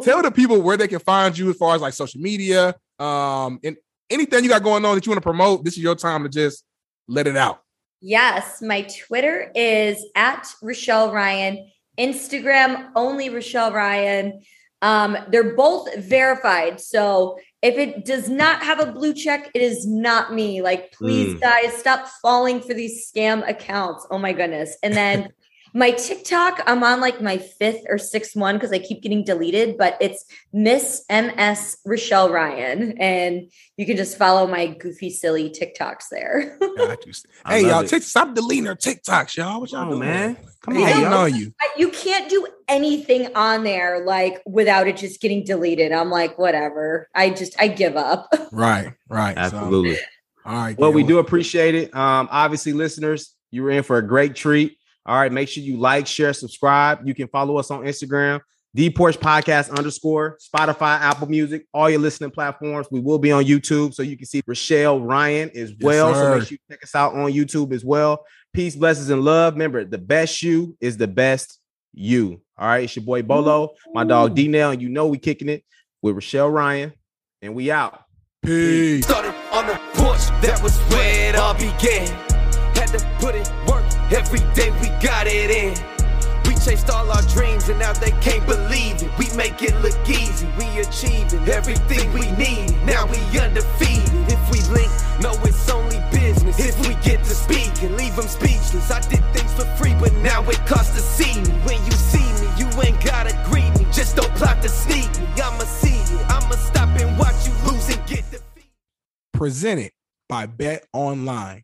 tell the people where they can find you as far as, like, social media um, and anything you got going on that you want to promote, this is your time to just let it out. Yes. My Twitter is at Richelle Ryan. Instagram, only Richelle Ryan. Um, they're both verified. So if it does not have a blue check, it is not me. Like, please, mm. guys, stop falling for these scam accounts. Oh, my goodness. And then my TikTok, I'm on like my fifth or sixth one because I keep getting deleted, but it's Miss M S Richelle Ryan. And you can just follow my goofy, silly TikToks there. Hey, y'all, t- stop deleting her TikToks, y'all. What y'all oh, doing, man? Come on, y'all know you. You can't do anything on there like without it just getting deleted. I'm like, whatever. I just, I give up. Right, right. Absolutely. So, all right. Well, we on. do appreciate it. Um, obviously, listeners, you were in for a great treat. All right, make sure you like, share, subscribe. You can follow us on Instagram, The Porch Podcast underscore, Spotify, Apple Music, all your listening platforms. We will be on YouTube, so you can see Richelle Ryan as well. Yes, so make sure you check us out on YouTube as well. Peace, blessings, and love. Remember, the best you is the best you. All right, it's your boy Bolo, my dog D-Nail, and you know we kicking it with Richelle Ryan, and we out. Peace. Started on the porch, that was where it all began. Had to put it work. Every day we got it in. We chased all our dreams and now they can't believe it. We make it look easy. We achieving everything we need. Now we undefeated. If we link, no, it's only business. If we get to speak and leave them speechless. I did things for free, but now it costs to see me. When you see me, you ain't gotta greet me. Just don't plot to sneak me. I'ma see it. I'ma stop and watch you lose and get defeated. Presented by BetOnline.